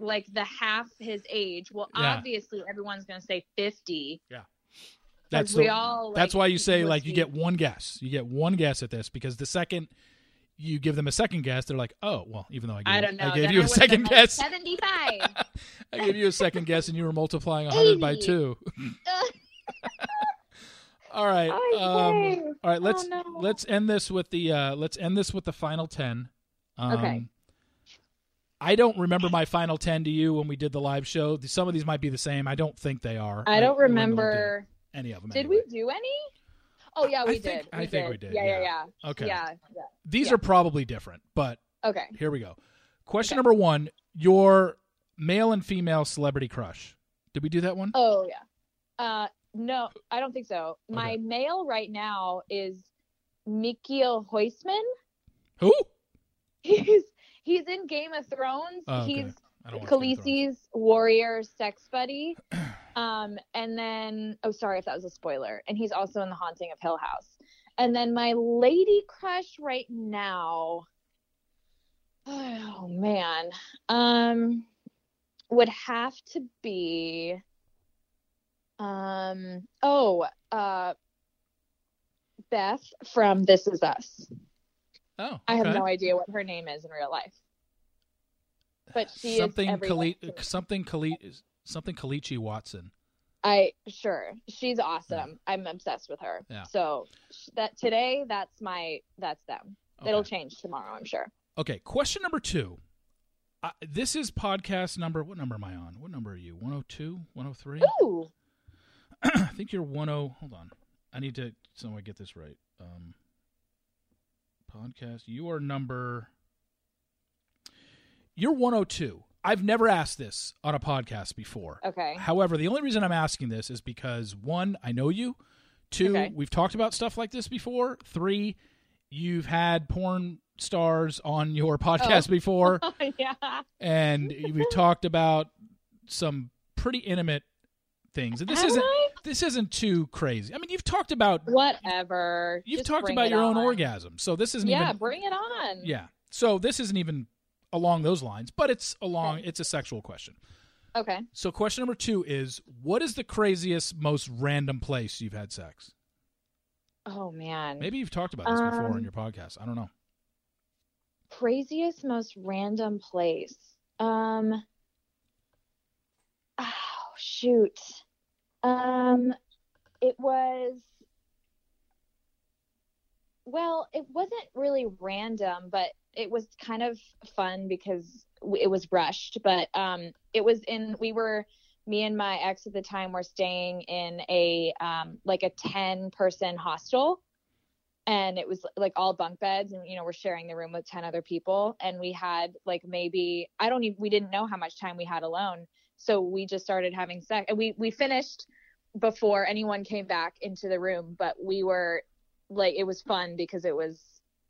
like the half his age. Well, yeah. Obviously everyone's going to say fifty. Yeah, that's the, we all. Like, that's why you say like you get one guess. You get one guess at this because the second you give them a second guess, they're like, oh, well, even though I gave, I don't know. I gave you I a second guess, like seventy-five. I gave you a second guess, and you were multiplying one hundred eighty. By two. All right. Oh, um, all right. Let's oh, no. let's end this with the uh, let's end this with the final ten. Um, okay. I don't remember my final ten to you when we did the live show. Some of these might be the same. I don't think they are. I don't I, remember I any of them. Did anyway. we do any? Oh yeah, we I did. Think, we I did. think we did. Yeah, yeah, yeah. yeah. Okay. Yeah, yeah. These yeah. are probably different, but okay. Here we go. Question okay. number one: your male and female celebrity crush. Did we do that one? Oh yeah. Uh. No, I don't think so. My okay. male right now is Mikkel Huisman. Who? He's he's in Game of Thrones. Oh, okay. He's Khaleesi's warrior sex buddy. Um, and then oh, sorry if that was a spoiler. And he's also in The Haunting of Hill House. And then my lady crush right now. Oh man, um, would have to be. Um. Oh, uh, Beth from This Is Us. Oh, okay. I have no idea what her name is in real life, but she something is Kali- something Kali- something Kalichi Watson. I sure she's awesome. Yeah. I'm obsessed with her. Yeah. So that today, that's my that's them. Okay. It'll change tomorrow, I'm sure. Okay. Question number two. Uh, this is podcast number. What number am I on? What number are you? one oh two one oh three Ooh. I think you're ten. Hold on. I need to somehow get this right. Um, podcast. You are number. You're one oh two I've never asked this on a podcast before. Okay. However, the only reason I'm asking this is because, one, I know you. Two, okay. we've talked about stuff like this before. Three, you've had porn stars on your podcast oh. before. Yeah. And we've talked about some pretty intimate things. And this Have isn't I? This isn't too crazy. I mean, you've talked about whatever. You've Just talked about your on. own orgasm. So this isn't yeah, even Yeah, bring it on. Yeah. So this isn't even along those lines, but it's along okay. it's a sexual question. Okay. So question number two is, what is the craziest, most random place you've had sex? Oh man. Maybe you've talked about this um, before on your podcast. I don't know. Craziest, most random place. Um oh shoot. Um it was well, it wasn't really random, but it was kind of fun because it was rushed, but um, it was in, we were, me and my ex at the time were staying in a, um, like a ten person hostel, and it was like all bunk beds, and, you know, we're sharing the room with ten other people. And we had like, maybe, I don't even, we didn't know how much time we had alone. So we just started having sex, and we, we finished before anyone came back into the room, but we were like, it was fun because it was,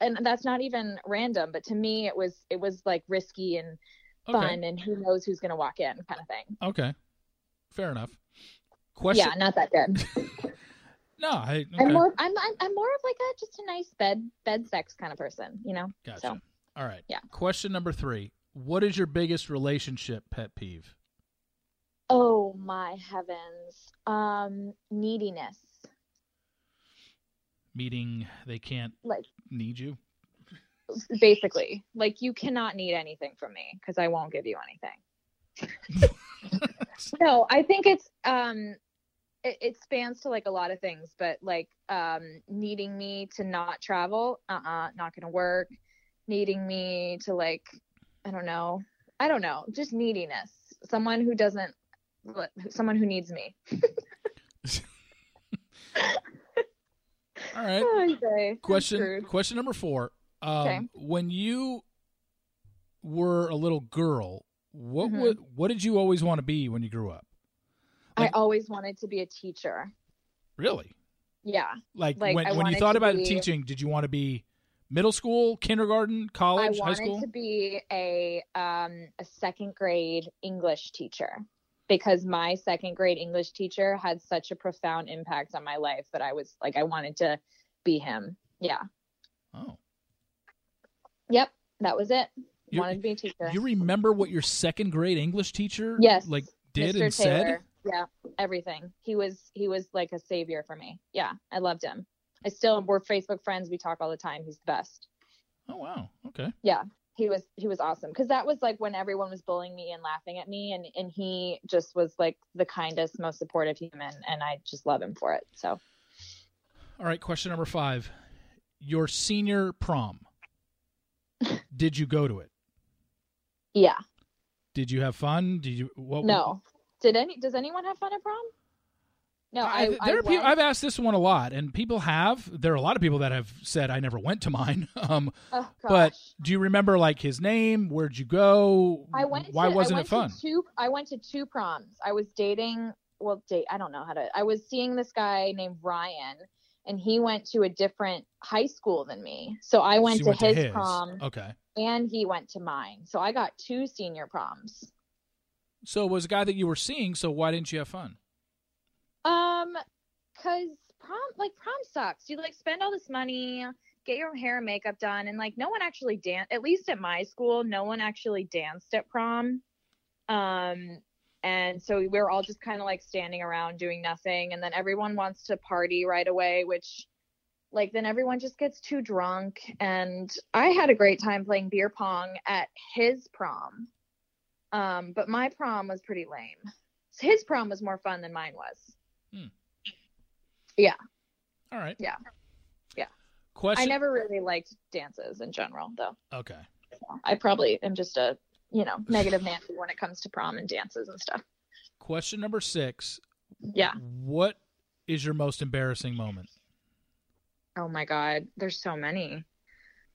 and that's not even random, but to me it was it was like risky and fun, okay. and who knows who's going to walk in, kind of thing. Okay, fair enough. Question? Yeah, not that good. no, I, okay. I'm more I'm, I'm I'm more of like a just a nice bed bed sex kind of person, you know. Gotcha. So, all right. Yeah. Question number three: what is your biggest relationship pet peeve? Oh my heavens! Um, neediness. Meaning they can't like need you, basically. Like, you cannot need anything from me because I won't give you anything. No, I think it's um it, it spans to like a lot of things, but like um needing me to not travel, uh-uh not gonna work. Needing me to like I don't know I don't know just neediness. Someone who doesn't someone who needs me. All right. Okay. Question question number four. Um, okay. When you were a little girl, what mm-hmm. would, what did you always want to be when you grew up? Like, I always wanted to be a teacher. Really? Yeah. Like, like when, when you thought about be, teaching, did you want to be middle school, kindergarten, college, high school? I wanted to be a um, a second grade English teacher, because my second grade English teacher had such a profound impact on my life that I was like, I wanted to be him. Yeah. Oh. Yep. That was it. You wanted to be a teacher. You remember what your second grade English teacher yes. like did Mister and Taylor. said? Yeah. Everything. He was, he was like a savior for me. Yeah. I loved him. I still, we're Facebook friends. We talk all the time. He's the best. Oh, wow. Okay. Yeah. He was he was awesome, because that was like when everyone was bullying me and laughing at me, and, and he just was like the kindest, most supportive human, and I just love him for it. So, all right, question number five: your senior prom. Did you go to it? Yeah. Did you have fun? Did you? What, no. Did any? Does anyone have fun at prom? No, I. I there I are people, I've asked this one a lot, and people have. There are a lot of people that have said, "I never went to mine." Um, oh, but do you remember like his name? Where'd you go? I went. Why to, wasn't I went it fun? To two, I went to two proms. I was dating. Well, date. I don't know how to. I was seeing this guy named Ryan, and he went to a different high school than me. So I went, so to, went his to his prom. Okay. And he went to mine. So I got two senior proms. So it was a guy that you were seeing. So why didn't you have fun? Um, cause prom, like prom sucks. You like spend all this money, get your hair and makeup done. And like, no one actually danced, at least at my school, no one actually danced at prom. Um, and so we were all just kind of like standing around doing nothing. And then everyone wants to party right away, which like, then everyone just gets too drunk. And I had a great time playing beer pong at his prom. Um, but my prom was pretty lame. his prom was more fun than mine was. Hmm. Yeah. All right. Yeah. Yeah. Question. I never really liked dances in general, though. Okay. I probably am just a, you know, negative Nancy when it comes to prom and dances and stuff. Question number six. Yeah. What is your most embarrassing moment? Oh my God. There's so many.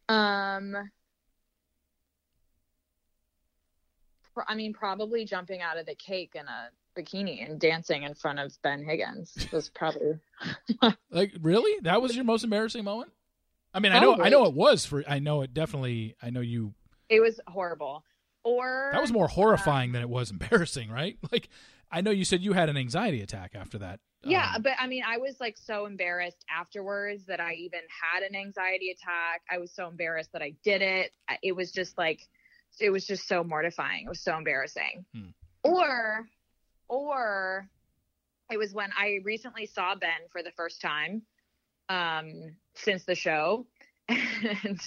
Um, I mean, probably jumping out of the cake in a bikini and dancing in front of Ben Higgins was probably like, really? That was your most embarrassing moment? I mean, probably. I know, I know it was for, I know it definitely, I know you, it was horrible. Or that was more horrifying uh, than it was embarrassing, right? Like, I know you said you had an anxiety attack after that. Yeah, um, but I mean, I was like so embarrassed afterwards that I even had an anxiety attack. I was so embarrassed that I did it. It was just like, it was just so mortifying. It was so embarrassing. Hmm. Or, or it was when I recently saw Ben for the first time um, since the show, and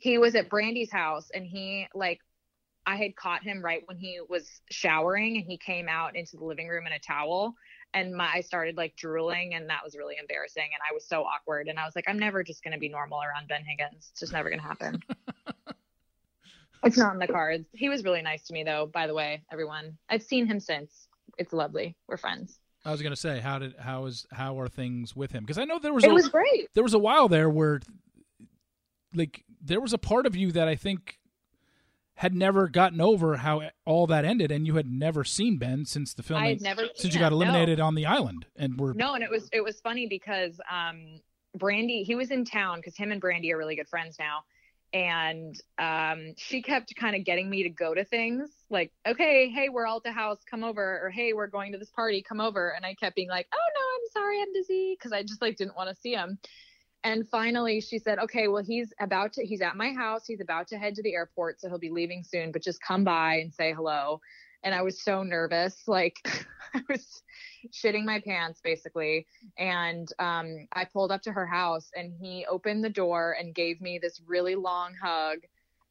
he was at Brandi's house, and he like, I had caught him right when he was showering, and he came out into the living room in a towel, and my, I started like drooling, and that was really embarrassing. And I was so awkward, and I was like, I'm never just going to be normal around Ben Higgins. It's just never going to happen. It's not in the cards. He was really nice to me though, by the way, everyone. I've seen him since. It's lovely. We're friends. I was going to say, how did, how is, how are things with him? Cause I know there was, it a, was great. There was a while there where like, there was a part of you that I think had never gotten over how all that ended, and you had never seen Ben since the film, never since you got eliminated no. on the island, and were no, and it was it was funny because um, Brandi, he was in town because him and Brandi are really good friends now, and um, she kept kind of getting me to go to things like, okay, hey, we're all at the house, come over, or hey, we're going to this party, come over, and I kept being like, oh no, I'm sorry, I'm busy, because I just like didn't want to see him. And finally she said, okay, well, he's about to, he's at my house. He's about to head to the airport. So he'll be leaving soon, but just come by and say hello. And I was so nervous. Like I was shitting my pants basically. And um, I pulled up to her house, and he opened the door and gave me this really long hug.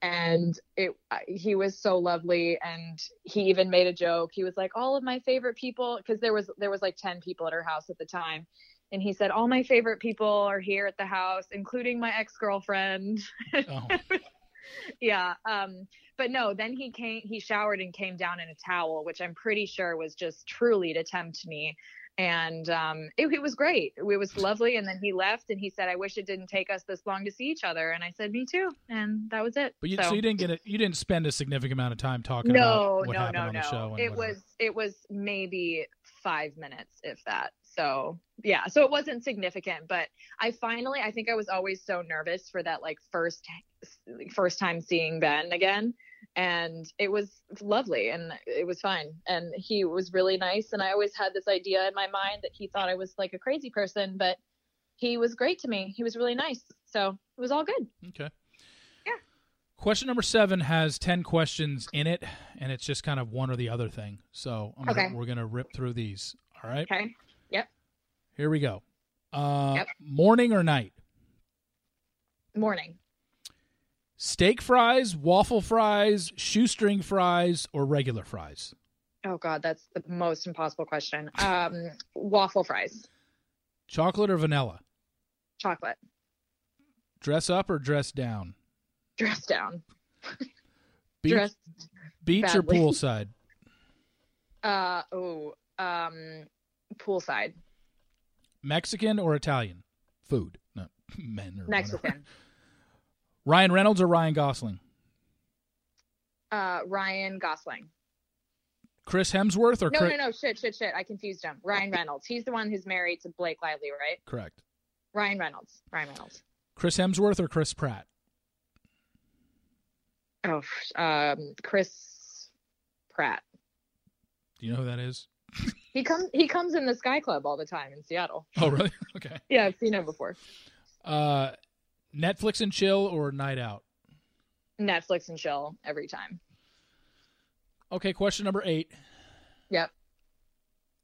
And it, he was so lovely. And he even made a joke. He was like, all of my favorite people, because there was, there was like ten people at her house at the time. And he said, all my favorite people are here at the house, including my ex-girlfriend. Oh. Yeah. Um, but no, then he came, he showered and came down in a towel, which I'm pretty sure was just truly to tempt me. And um, it, it was great. It was lovely. And then he left, and he said, I wish it didn't take us this long to see each other. And I said, me too. And that was it. But you, so. so you didn't get it. You didn't spend a significant amount of time talking no, about what no, happened no, on no. the show. It whatever. was, it was maybe five minutes, if that. So, yeah, so it wasn't significant, but I finally, I think I was always so nervous for that, like first, first time seeing Ben again. And it was lovely, and it was fine. And he was really nice. And I always had this idea in my mind that he thought I was like a crazy person, but he was great to me. He was really nice. So it was all good. Okay. Yeah. Question number seven has ten questions in it, and it's just kind of one or the other thing. So I'm okay. gonna, we're going to rip through these. All right. Okay. Here we go. Uh, yep. Morning or night? Morning. Steak fries, waffle fries, shoestring fries, or regular fries? Oh, God, that's the most impossible question. Um, waffle fries. Chocolate or vanilla? Chocolate. Dress up or dress down? Dress down. Beach, dress beach badly. Or poolside? Uh, oh, um, poolside. Mexican or Italian? Food. No, men or Mexican. Whatever. Ryan Reynolds or Ryan Gosling? Uh, Ryan Gosling. Chris Hemsworth or No, Chris- no, no. Shit, shit, shit. I confused him. Ryan Reynolds. He's the one who's married to Blake Lively, right? Correct. Ryan Reynolds. Ryan Reynolds. Chris Hemsworth or Chris Pratt? Oh, um, Chris Pratt. Do you know who that is? He comes he comes in the Sky Club all the time in Seattle. Oh, really? Okay. Yeah, I've seen him before. Uh, Netflix and chill or night out? Netflix and chill every time. Okay, question number eight. Yep.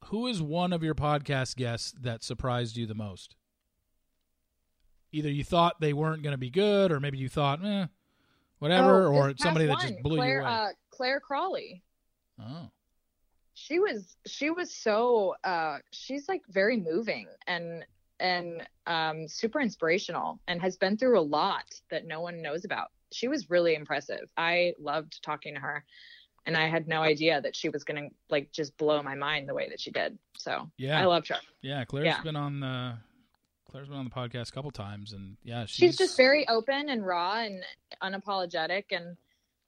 Who is one of your podcast guests that surprised you the most? Either you thought they weren't going to be good, or maybe you thought, eh, whatever, oh, or somebody one. that just blew Claire, you away. Uh, Claire Crawley. Oh. she was she was so uh, she's like very moving and and um, super inspirational and has been through a lot that no one knows about. She was really impressive. I loved talking to her, and I had no idea that she was going to like just blow my mind the way that she did. So yeah, I loved her. Yeah, Claire's yeah. been on the Claire's been on the podcast a couple times, and yeah, she's, she's just very open and raw and unapologetic and.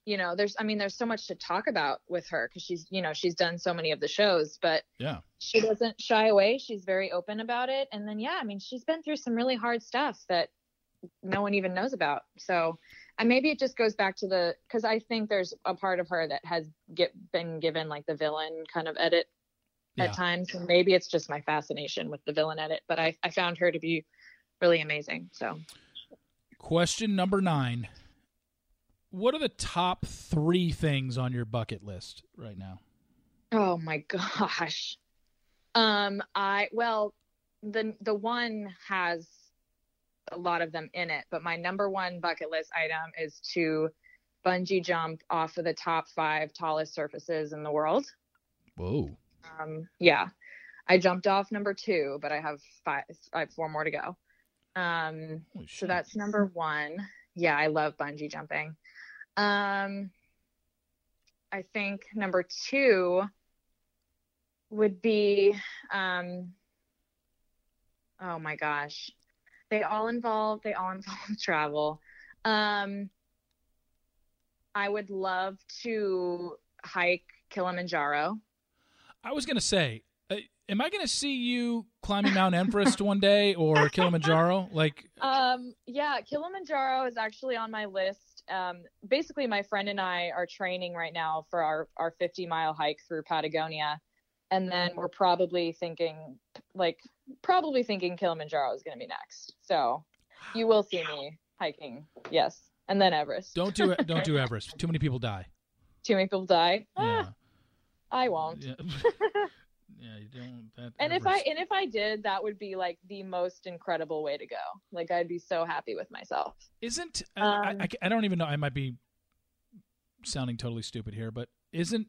You know, there's, I mean, there's so much to talk about with her because she's, you know, she's done so many of the shows, but yeah, she doesn't shy away. She's very open about it. And then, yeah, I mean, she's been through some really hard stuff that no one even knows about. So and maybe it just goes back to the, because I think there's a part of her that has get, been given like the villain kind of edit yeah. at times. And maybe it's just my fascination with the villain edit, but I, I found her to be really amazing. So question number nine. What are the top three things on your bucket list right now? Oh my gosh. Um, I, well, the, the one has a lot of them in it, but my number one bucket list item is to bungee jump off of the top five tallest surfaces in the world. Whoa. Um, yeah, I jumped off number two, but I have five, I have four more to go. Um, oh, so that's number one. Yeah. I love bungee jumping. Um, I think number two would be, um, oh my gosh, they all involve, they all involve travel. Um, I would love to hike Kilimanjaro. I was going to say, am I going to see you climbing Mount Everest one day or Kilimanjaro? Like, um, yeah, Kilimanjaro is actually on my list. Um, basically, my friend and I are training right now for our, our fifty mile hike through Patagonia. And then we're probably thinking like probably thinking Kilimanjaro is going to be next. So you will see me hiking. Yes. And then Everest. Don't do it. Don't do Everest. Too many people die. Too many people die. Yeah. Ah, I won't. Yeah. Yeah, you don't. That and Everest. if I and if I did, that would be like the most incredible way to go. Like I'd be so happy with myself. Isn't um, I, I? I don't even know. I might be sounding totally stupid here, but isn't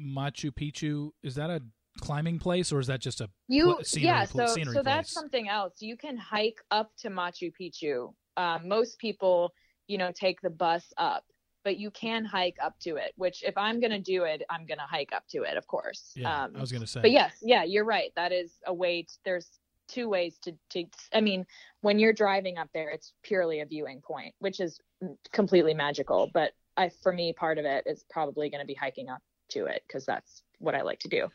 Machu Picchu? Is that a climbing place, or is that just a you? Pl- scenery, yeah. So pl- scenery so place? That's something else. You can hike up to Machu Picchu. Uh, most people, you know, take the bus up. But you can hike up to it, which if I'm going to do it, I'm going to hike up to it, of course. Yeah, um, I was going to say. But yes, yeah, you're right. That is a way. To, there's two ways to, to, I mean, when you're driving up there, it's purely a viewing point, which is completely magical. But I, for me, part of it is probably going to be hiking up to it because that's what I like to do.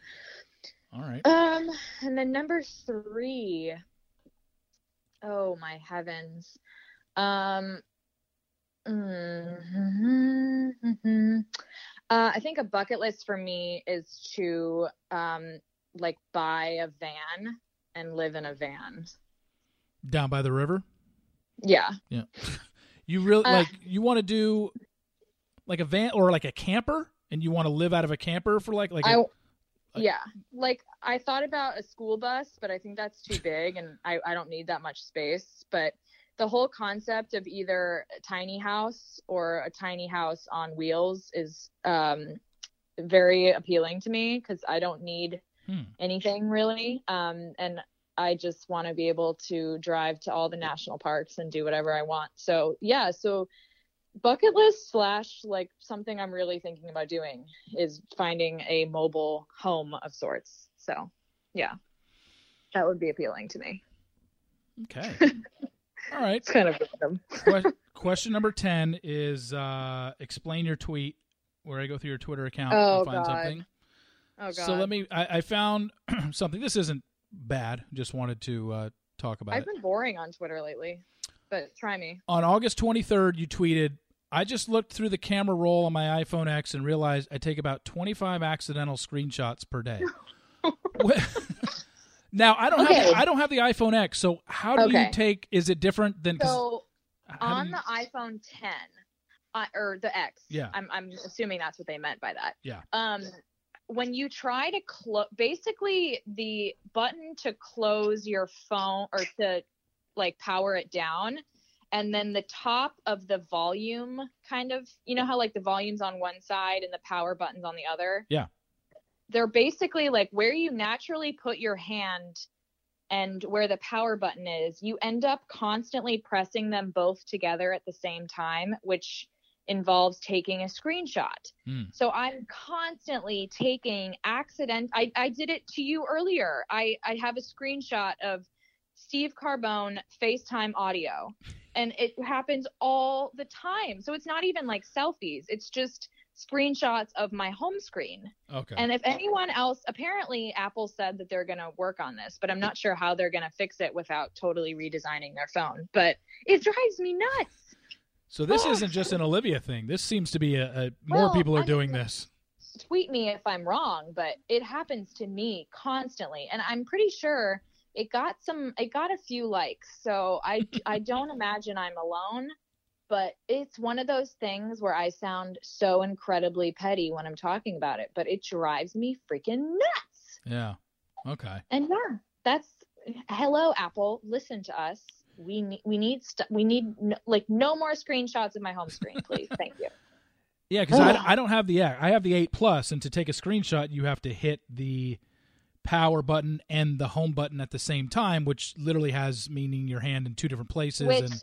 All right. Um, and then number three. Oh, my heavens. Um. Mm-hmm, mm-hmm. Uh, I think a bucket list for me is to um, like buy a van and live in a van down by the river. Yeah, yeah. You really uh, like you want to do like a van or like a camper, and you want to live out of a camper for like like. I, a, a, yeah, like I thought about a school bus, but I think that's too big, and I I don't need that much space, but. The whole concept of either a tiny house or a tiny house on wheels is um, very appealing to me because I don't need hmm. anything really. Um, and I just want to be able to drive to all the national parks and do whatever I want. So, yeah. So bucket list slash like something I'm really thinking about doing is finding a mobile home of sorts. So, yeah, that would be appealing to me. Okay. All right. It's kind of random. question, question number ten is uh, explain your tweet where I go through your Twitter account oh, and find God. something. Oh, God. So let me, I, I found something. This isn't bad. Just wanted to uh, talk about I've it. I've been boring on Twitter lately, but try me. On August twenty-third, you tweeted, I just looked through the camera roll on my iPhone X and realized I take about twenty-five accidental screenshots per day. Now I don't okay. have I don't have the iPhone X, so how do okay. you take? Is it different than? So on you, the iPhone ten uh, or the X, yeah, I'm I'm assuming that's what they meant by that. Yeah. Um, when you try to close, basically the button to close your phone or to like power it down, and then the top of the volume kind of, you know how like the volume's on one side and the power button's on the other. Yeah. they're basically like where you naturally put your hand and where the power button is, you end up constantly pressing them both together at the same time, which involves taking a screenshot. Mm. So I'm constantly taking accident. I, I did it to you earlier. I, I have a screenshot of Steve Carbone FaceTime audio, and it happens all the time. So it's not even like selfies. It's just screenshots of my home screen. Okay. And if anyone else, apparently Apple said that they're going to work on this, but I'm not sure how they're going to fix it without totally redesigning their phone, but it drives me nuts. So this oh. isn't just an Olivia thing. This seems to be a, a more well, people are I doing this. Tweet me if I'm wrong, but it happens to me constantly. And I'm pretty sure it got some, it got a few likes. So I, I don't imagine I'm alone. But it's one of those things where I sound so incredibly petty when I'm talking about it, but it drives me freaking nuts. Yeah. Okay. And yeah, that's hello, Apple. Listen to us. We need, we need, st- we need n- like no more screenshots of my home screen, please. Thank you. Yeah. Cause I, I don't have the, yeah, I have the eight plus, and to take a screenshot, you have to hit the power button and the home button at the same time, which literally has meaning your hand in two different places. Which, and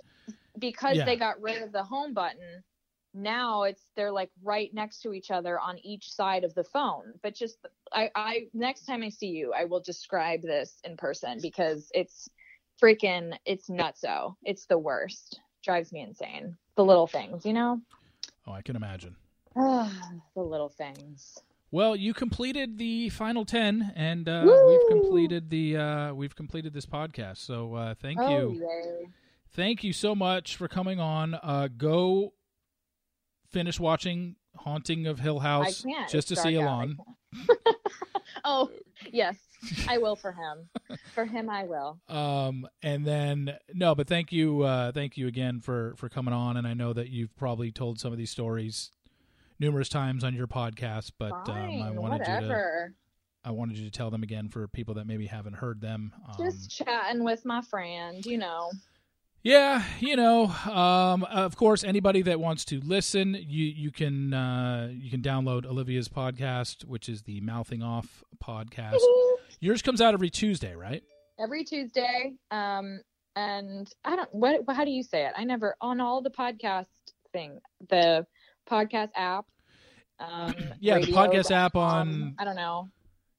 Because yeah. they got rid of the home button, now it's they're like right next to each other on each side of the phone. But just I, I next time I see you, I will describe this in person because it's freaking it's nutso. It's the worst. Drives me insane. The little things, you know? Oh, I can imagine. the little things. Well, you completed the final ten, and uh, we've completed the uh, we've completed this podcast. So uh, thank oh, you. Yay. Thank you so much for coming on. Uh, go finish watching Haunting of Hill House just to see Elon. Oh, yes. I will for him. For him, I will. Um, and then, no, but thank you. Uh, thank you again for, for coming on. And I know that you've probably told some of these stories numerous times on your podcast, but Fine, um, I wanted whatever. you to... I wanted you to tell them again for people that maybe haven't heard them. Um, just chatting with my friend, you know. Yeah, you know, um, of course, anybody that wants to listen, you you can uh, you can download Olivia's podcast, which is the Mouthing Off podcast. Yours comes out every Tuesday, right? Every Tuesday, um, and I don't what how do you say it? I never on all the podcast thing, the podcast app. Um, yeah, radio, the podcast app on. Um, I don't know.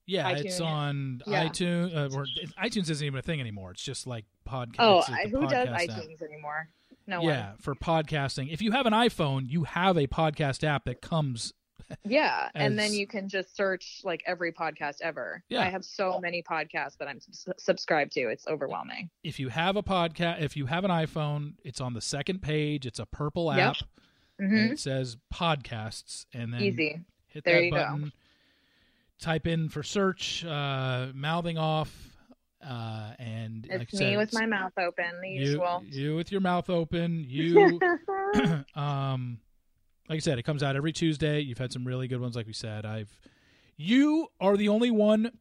Yeah, iTunes. It's on yeah. iTunes. Uh, or, iTunes isn't even a thing anymore. It's just like podcasts. Oh, who podcast does iTunes app. anymore? No yeah, one. Yeah, for podcasting. If you have an iPhone, you have a podcast app that comes. Yeah, as... and then you can just search like every podcast ever. Yeah. I have so many podcasts that I'm s- subscribed to. It's overwhelming. If you have a podcast, if you have an iPhone, it's on the second page. It's a purple app. Yep. Mm-hmm. And it says podcasts, and then Easy. hit there that you button. Go. Type in for search, uh, mouthing off, uh, and it's like me said, with my mouth open, the you, usual. You with your mouth open, you. um, like I said, it comes out every Tuesday. You've had some really good ones, like we said. I've, you are the only one,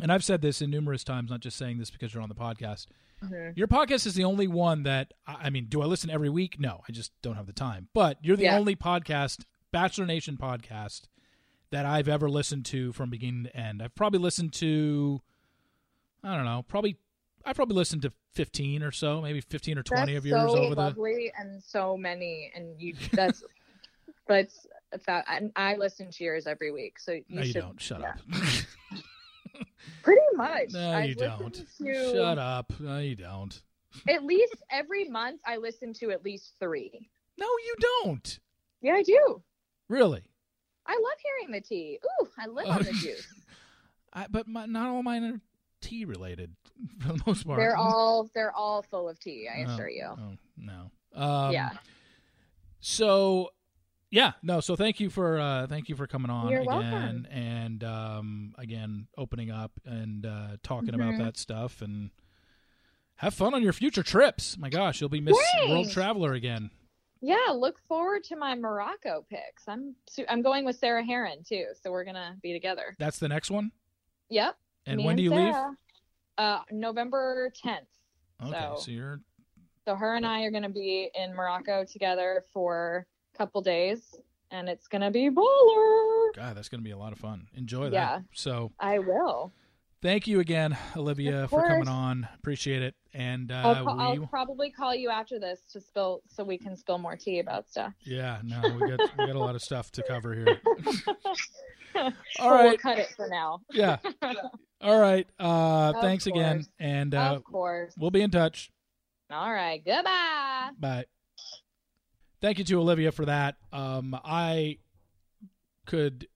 and I've said this in numerous times. Not just saying this because you're on the podcast. Mm-hmm. Your podcast is the only one that I, I mean. Do I listen every week? No, I just don't have the time. But you're the yeah. only podcast, Bachelor Nation podcast, that I've ever listened to from beginning to end. I've probably listened to, I don't know, probably, I probably listened to fifteen or so, maybe fifteen or twenty that's of yours so over the. That's so lovely and so many, and you. That's, that's, that, I, I listen to yours every week, so you, no, you should. Don't shut yeah. up. Pretty much. No, you I've don't. To, shut up. No, you don't. At least every month, I listen to at least three. No, you don't. Yeah, I do. Really? I love hearing the tea. Ooh, I live on the juice. I, but my, not all mine are tea related for the most part. They're all they're all full of tea. I assure oh, you. Oh, no. Um, yeah. So, yeah, no. So thank you for uh, thank you for coming on You're again welcome. and um, again opening up and uh, talking mm-hmm. about that stuff, and have fun on your future trips. My gosh, you'll be Miss Yay! World Traveler again. Yeah, look forward to my Morocco picks. I'm I'm going with Sarah Heron too, so we're gonna be together. That's the next one. Yep. And when and do you Sarah, leave? Uh, November tenth. Okay, so, so you're. So her and I are gonna be in Morocco together for a couple days, and it's gonna be baller. God, that's going to be a lot of fun. Enjoy that. Yeah, so I will. Thank you again, Olivia, for coming on. Appreciate it. And uh, I'll, pro- we... I'll probably call you after this to spill, so we can spill more tea about stuff. Yeah, no, we got we got a lot of stuff to cover here. All well, right, we'll cut it for now. Yeah. All right. Uh, thanks course. again, and uh, of course we'll be in touch. All right. Goodbye. Bye. Thank you to Olivia for that. Um, I could.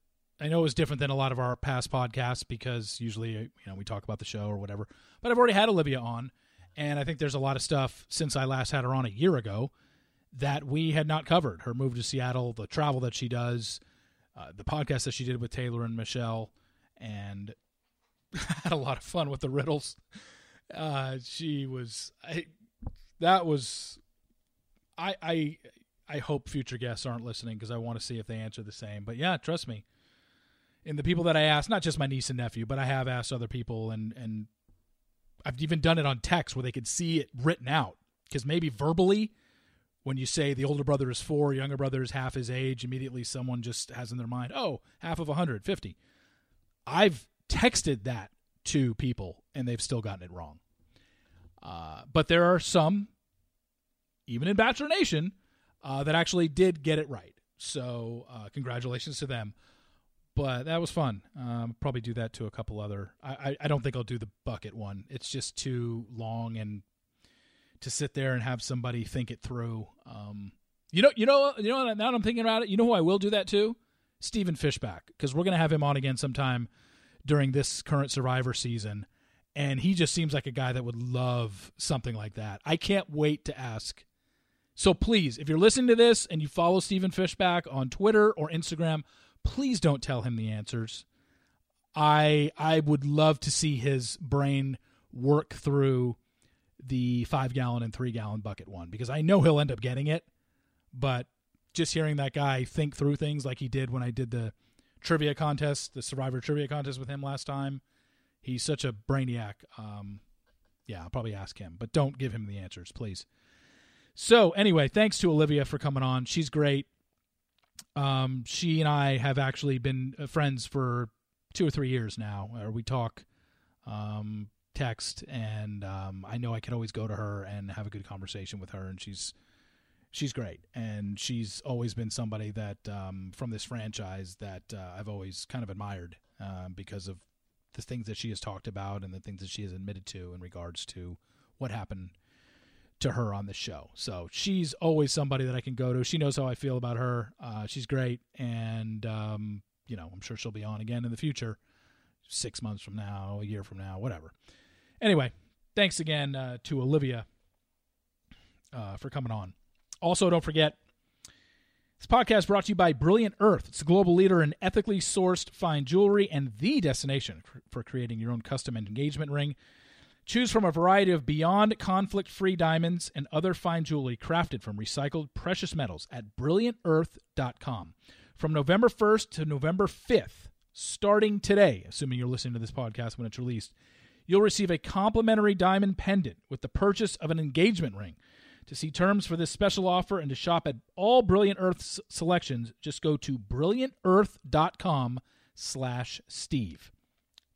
I know it was different than a lot of our past podcasts because usually, you know, we talk about the show or whatever, but I've already had Olivia on, and I think there's a lot of stuff since I last had her on a year ago that we had not covered. Her move to Seattle, the travel that she does, uh, the podcast that she did with Taylor and Michelle, and had a lot of fun with the riddles. Uh, she was, I, that was, I, I, I hope future guests aren't listening because I want to see if they answer the same, but yeah, trust me. And the people that I asked, not just my niece and nephew, but I have asked other people, and, and I've even done it on text where they could see it written out. Because maybe verbally, when you say the older brother is four, younger brother is half his age, immediately someone just has in their mind, oh, half of one hundred, fifty. I've texted that to people, and they've still gotten it wrong. Uh, but there are some, even in Bachelor Nation, uh, that actually did get it right. So uh, congratulations to them. But that was fun. Um, probably do that to a couple other. I, I, I don't think I'll do the bucket one. It's just too long, and to sit there and have somebody think it through. Um, you know, you know, you know. Now that I'm thinking about it, you know who I will do that to? Stephen Fishback, because we're gonna have him on again sometime during this current Survivor season, and he just seems like a guy that would love something like that. I can't wait to ask. So please, if you're listening to this and you follow Stephen Fishback on Twitter or Instagram, please don't tell him the answers. I I would love to see his brain work through the five-gallon and three-gallon bucket one, because I know he'll end up getting it. But just hearing that guy think through things like he did when I did the trivia contest, the Survivor trivia contest with him last time, he's such a brainiac. Um, yeah, I'll probably ask him, but don't give him the answers, please. So anyway, thanks to Olivia for coming on. She's great. Um, she and I have actually been friends for two or three years now. We talk, um, text, and, um, I know I could always go to her and have a good conversation with her, and she's, she's great. And she's always been somebody that, um, from this franchise that, uh, I've always kind of admired, um, uh, because of the things that she has talked about and the things that she has admitted to in regards to what happened to her on the show. So she's always somebody that I can go to. She knows how I feel about her. Uh, she's great. And, um, you know, I'm sure she'll be on again in the future, six months from now, a year from now, whatever. Anyway, thanks again uh, to Olivia uh, for coming on. Also, don't forget, this podcast brought to you by Brilliant Earth. It's a global leader in ethically sourced fine jewelry and the destination for creating your own custom engagement ring. Choose from a variety of beyond conflict-free diamonds and other fine jewelry crafted from recycled precious metals at brilliant earth dot com. From November first to November fifth, starting today, assuming you're listening to this podcast when it's released, you'll receive a complimentary diamond pendant with the purchase of an engagement ring. To see terms for this special offer and to shop at all Brilliant Earth selections, just go to brilliant earth dot com slash Steve.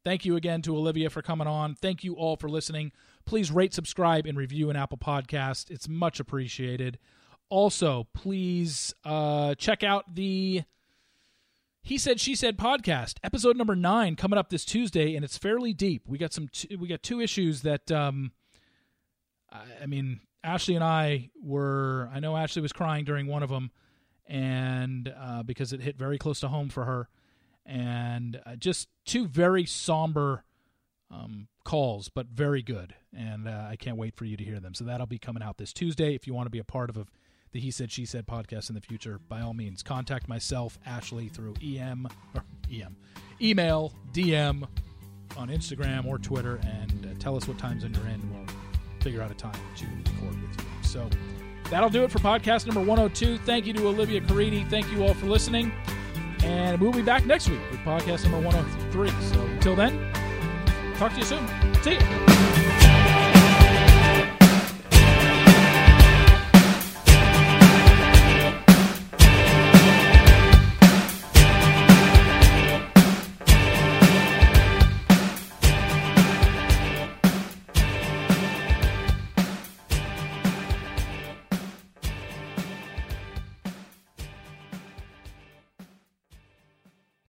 Thank you again to Olivia for coming on. Thank you all for listening. Please rate, subscribe, and review an Apple Podcast. It's much appreciated. Also, please uh, check out the He Said, She Said podcast, episode number nine, coming up this Tuesday, and it's fairly deep. We got some. T- we got two issues that, um, I, I mean, Ashley and I were, I know Ashley was crying during one of them, and uh, because it hit very close to home for her. And uh, just two very somber um, calls, but very good. And uh, I can't wait for you to hear them. So that'll be coming out this Tuesday. If you want to be a part of a, the He Said, She Said podcast in the future, by all means, contact myself, Ashley, through E M, or E M, email, D M, on Instagram or Twitter, and uh, tell us what times on your end. We'll figure out a time to record with you. So that'll do it for podcast number one oh two. Thank you to Olivia Caridi. Thank you all for listening. And we'll be back next week with podcast number one oh three. So until then, talk to you soon. See you.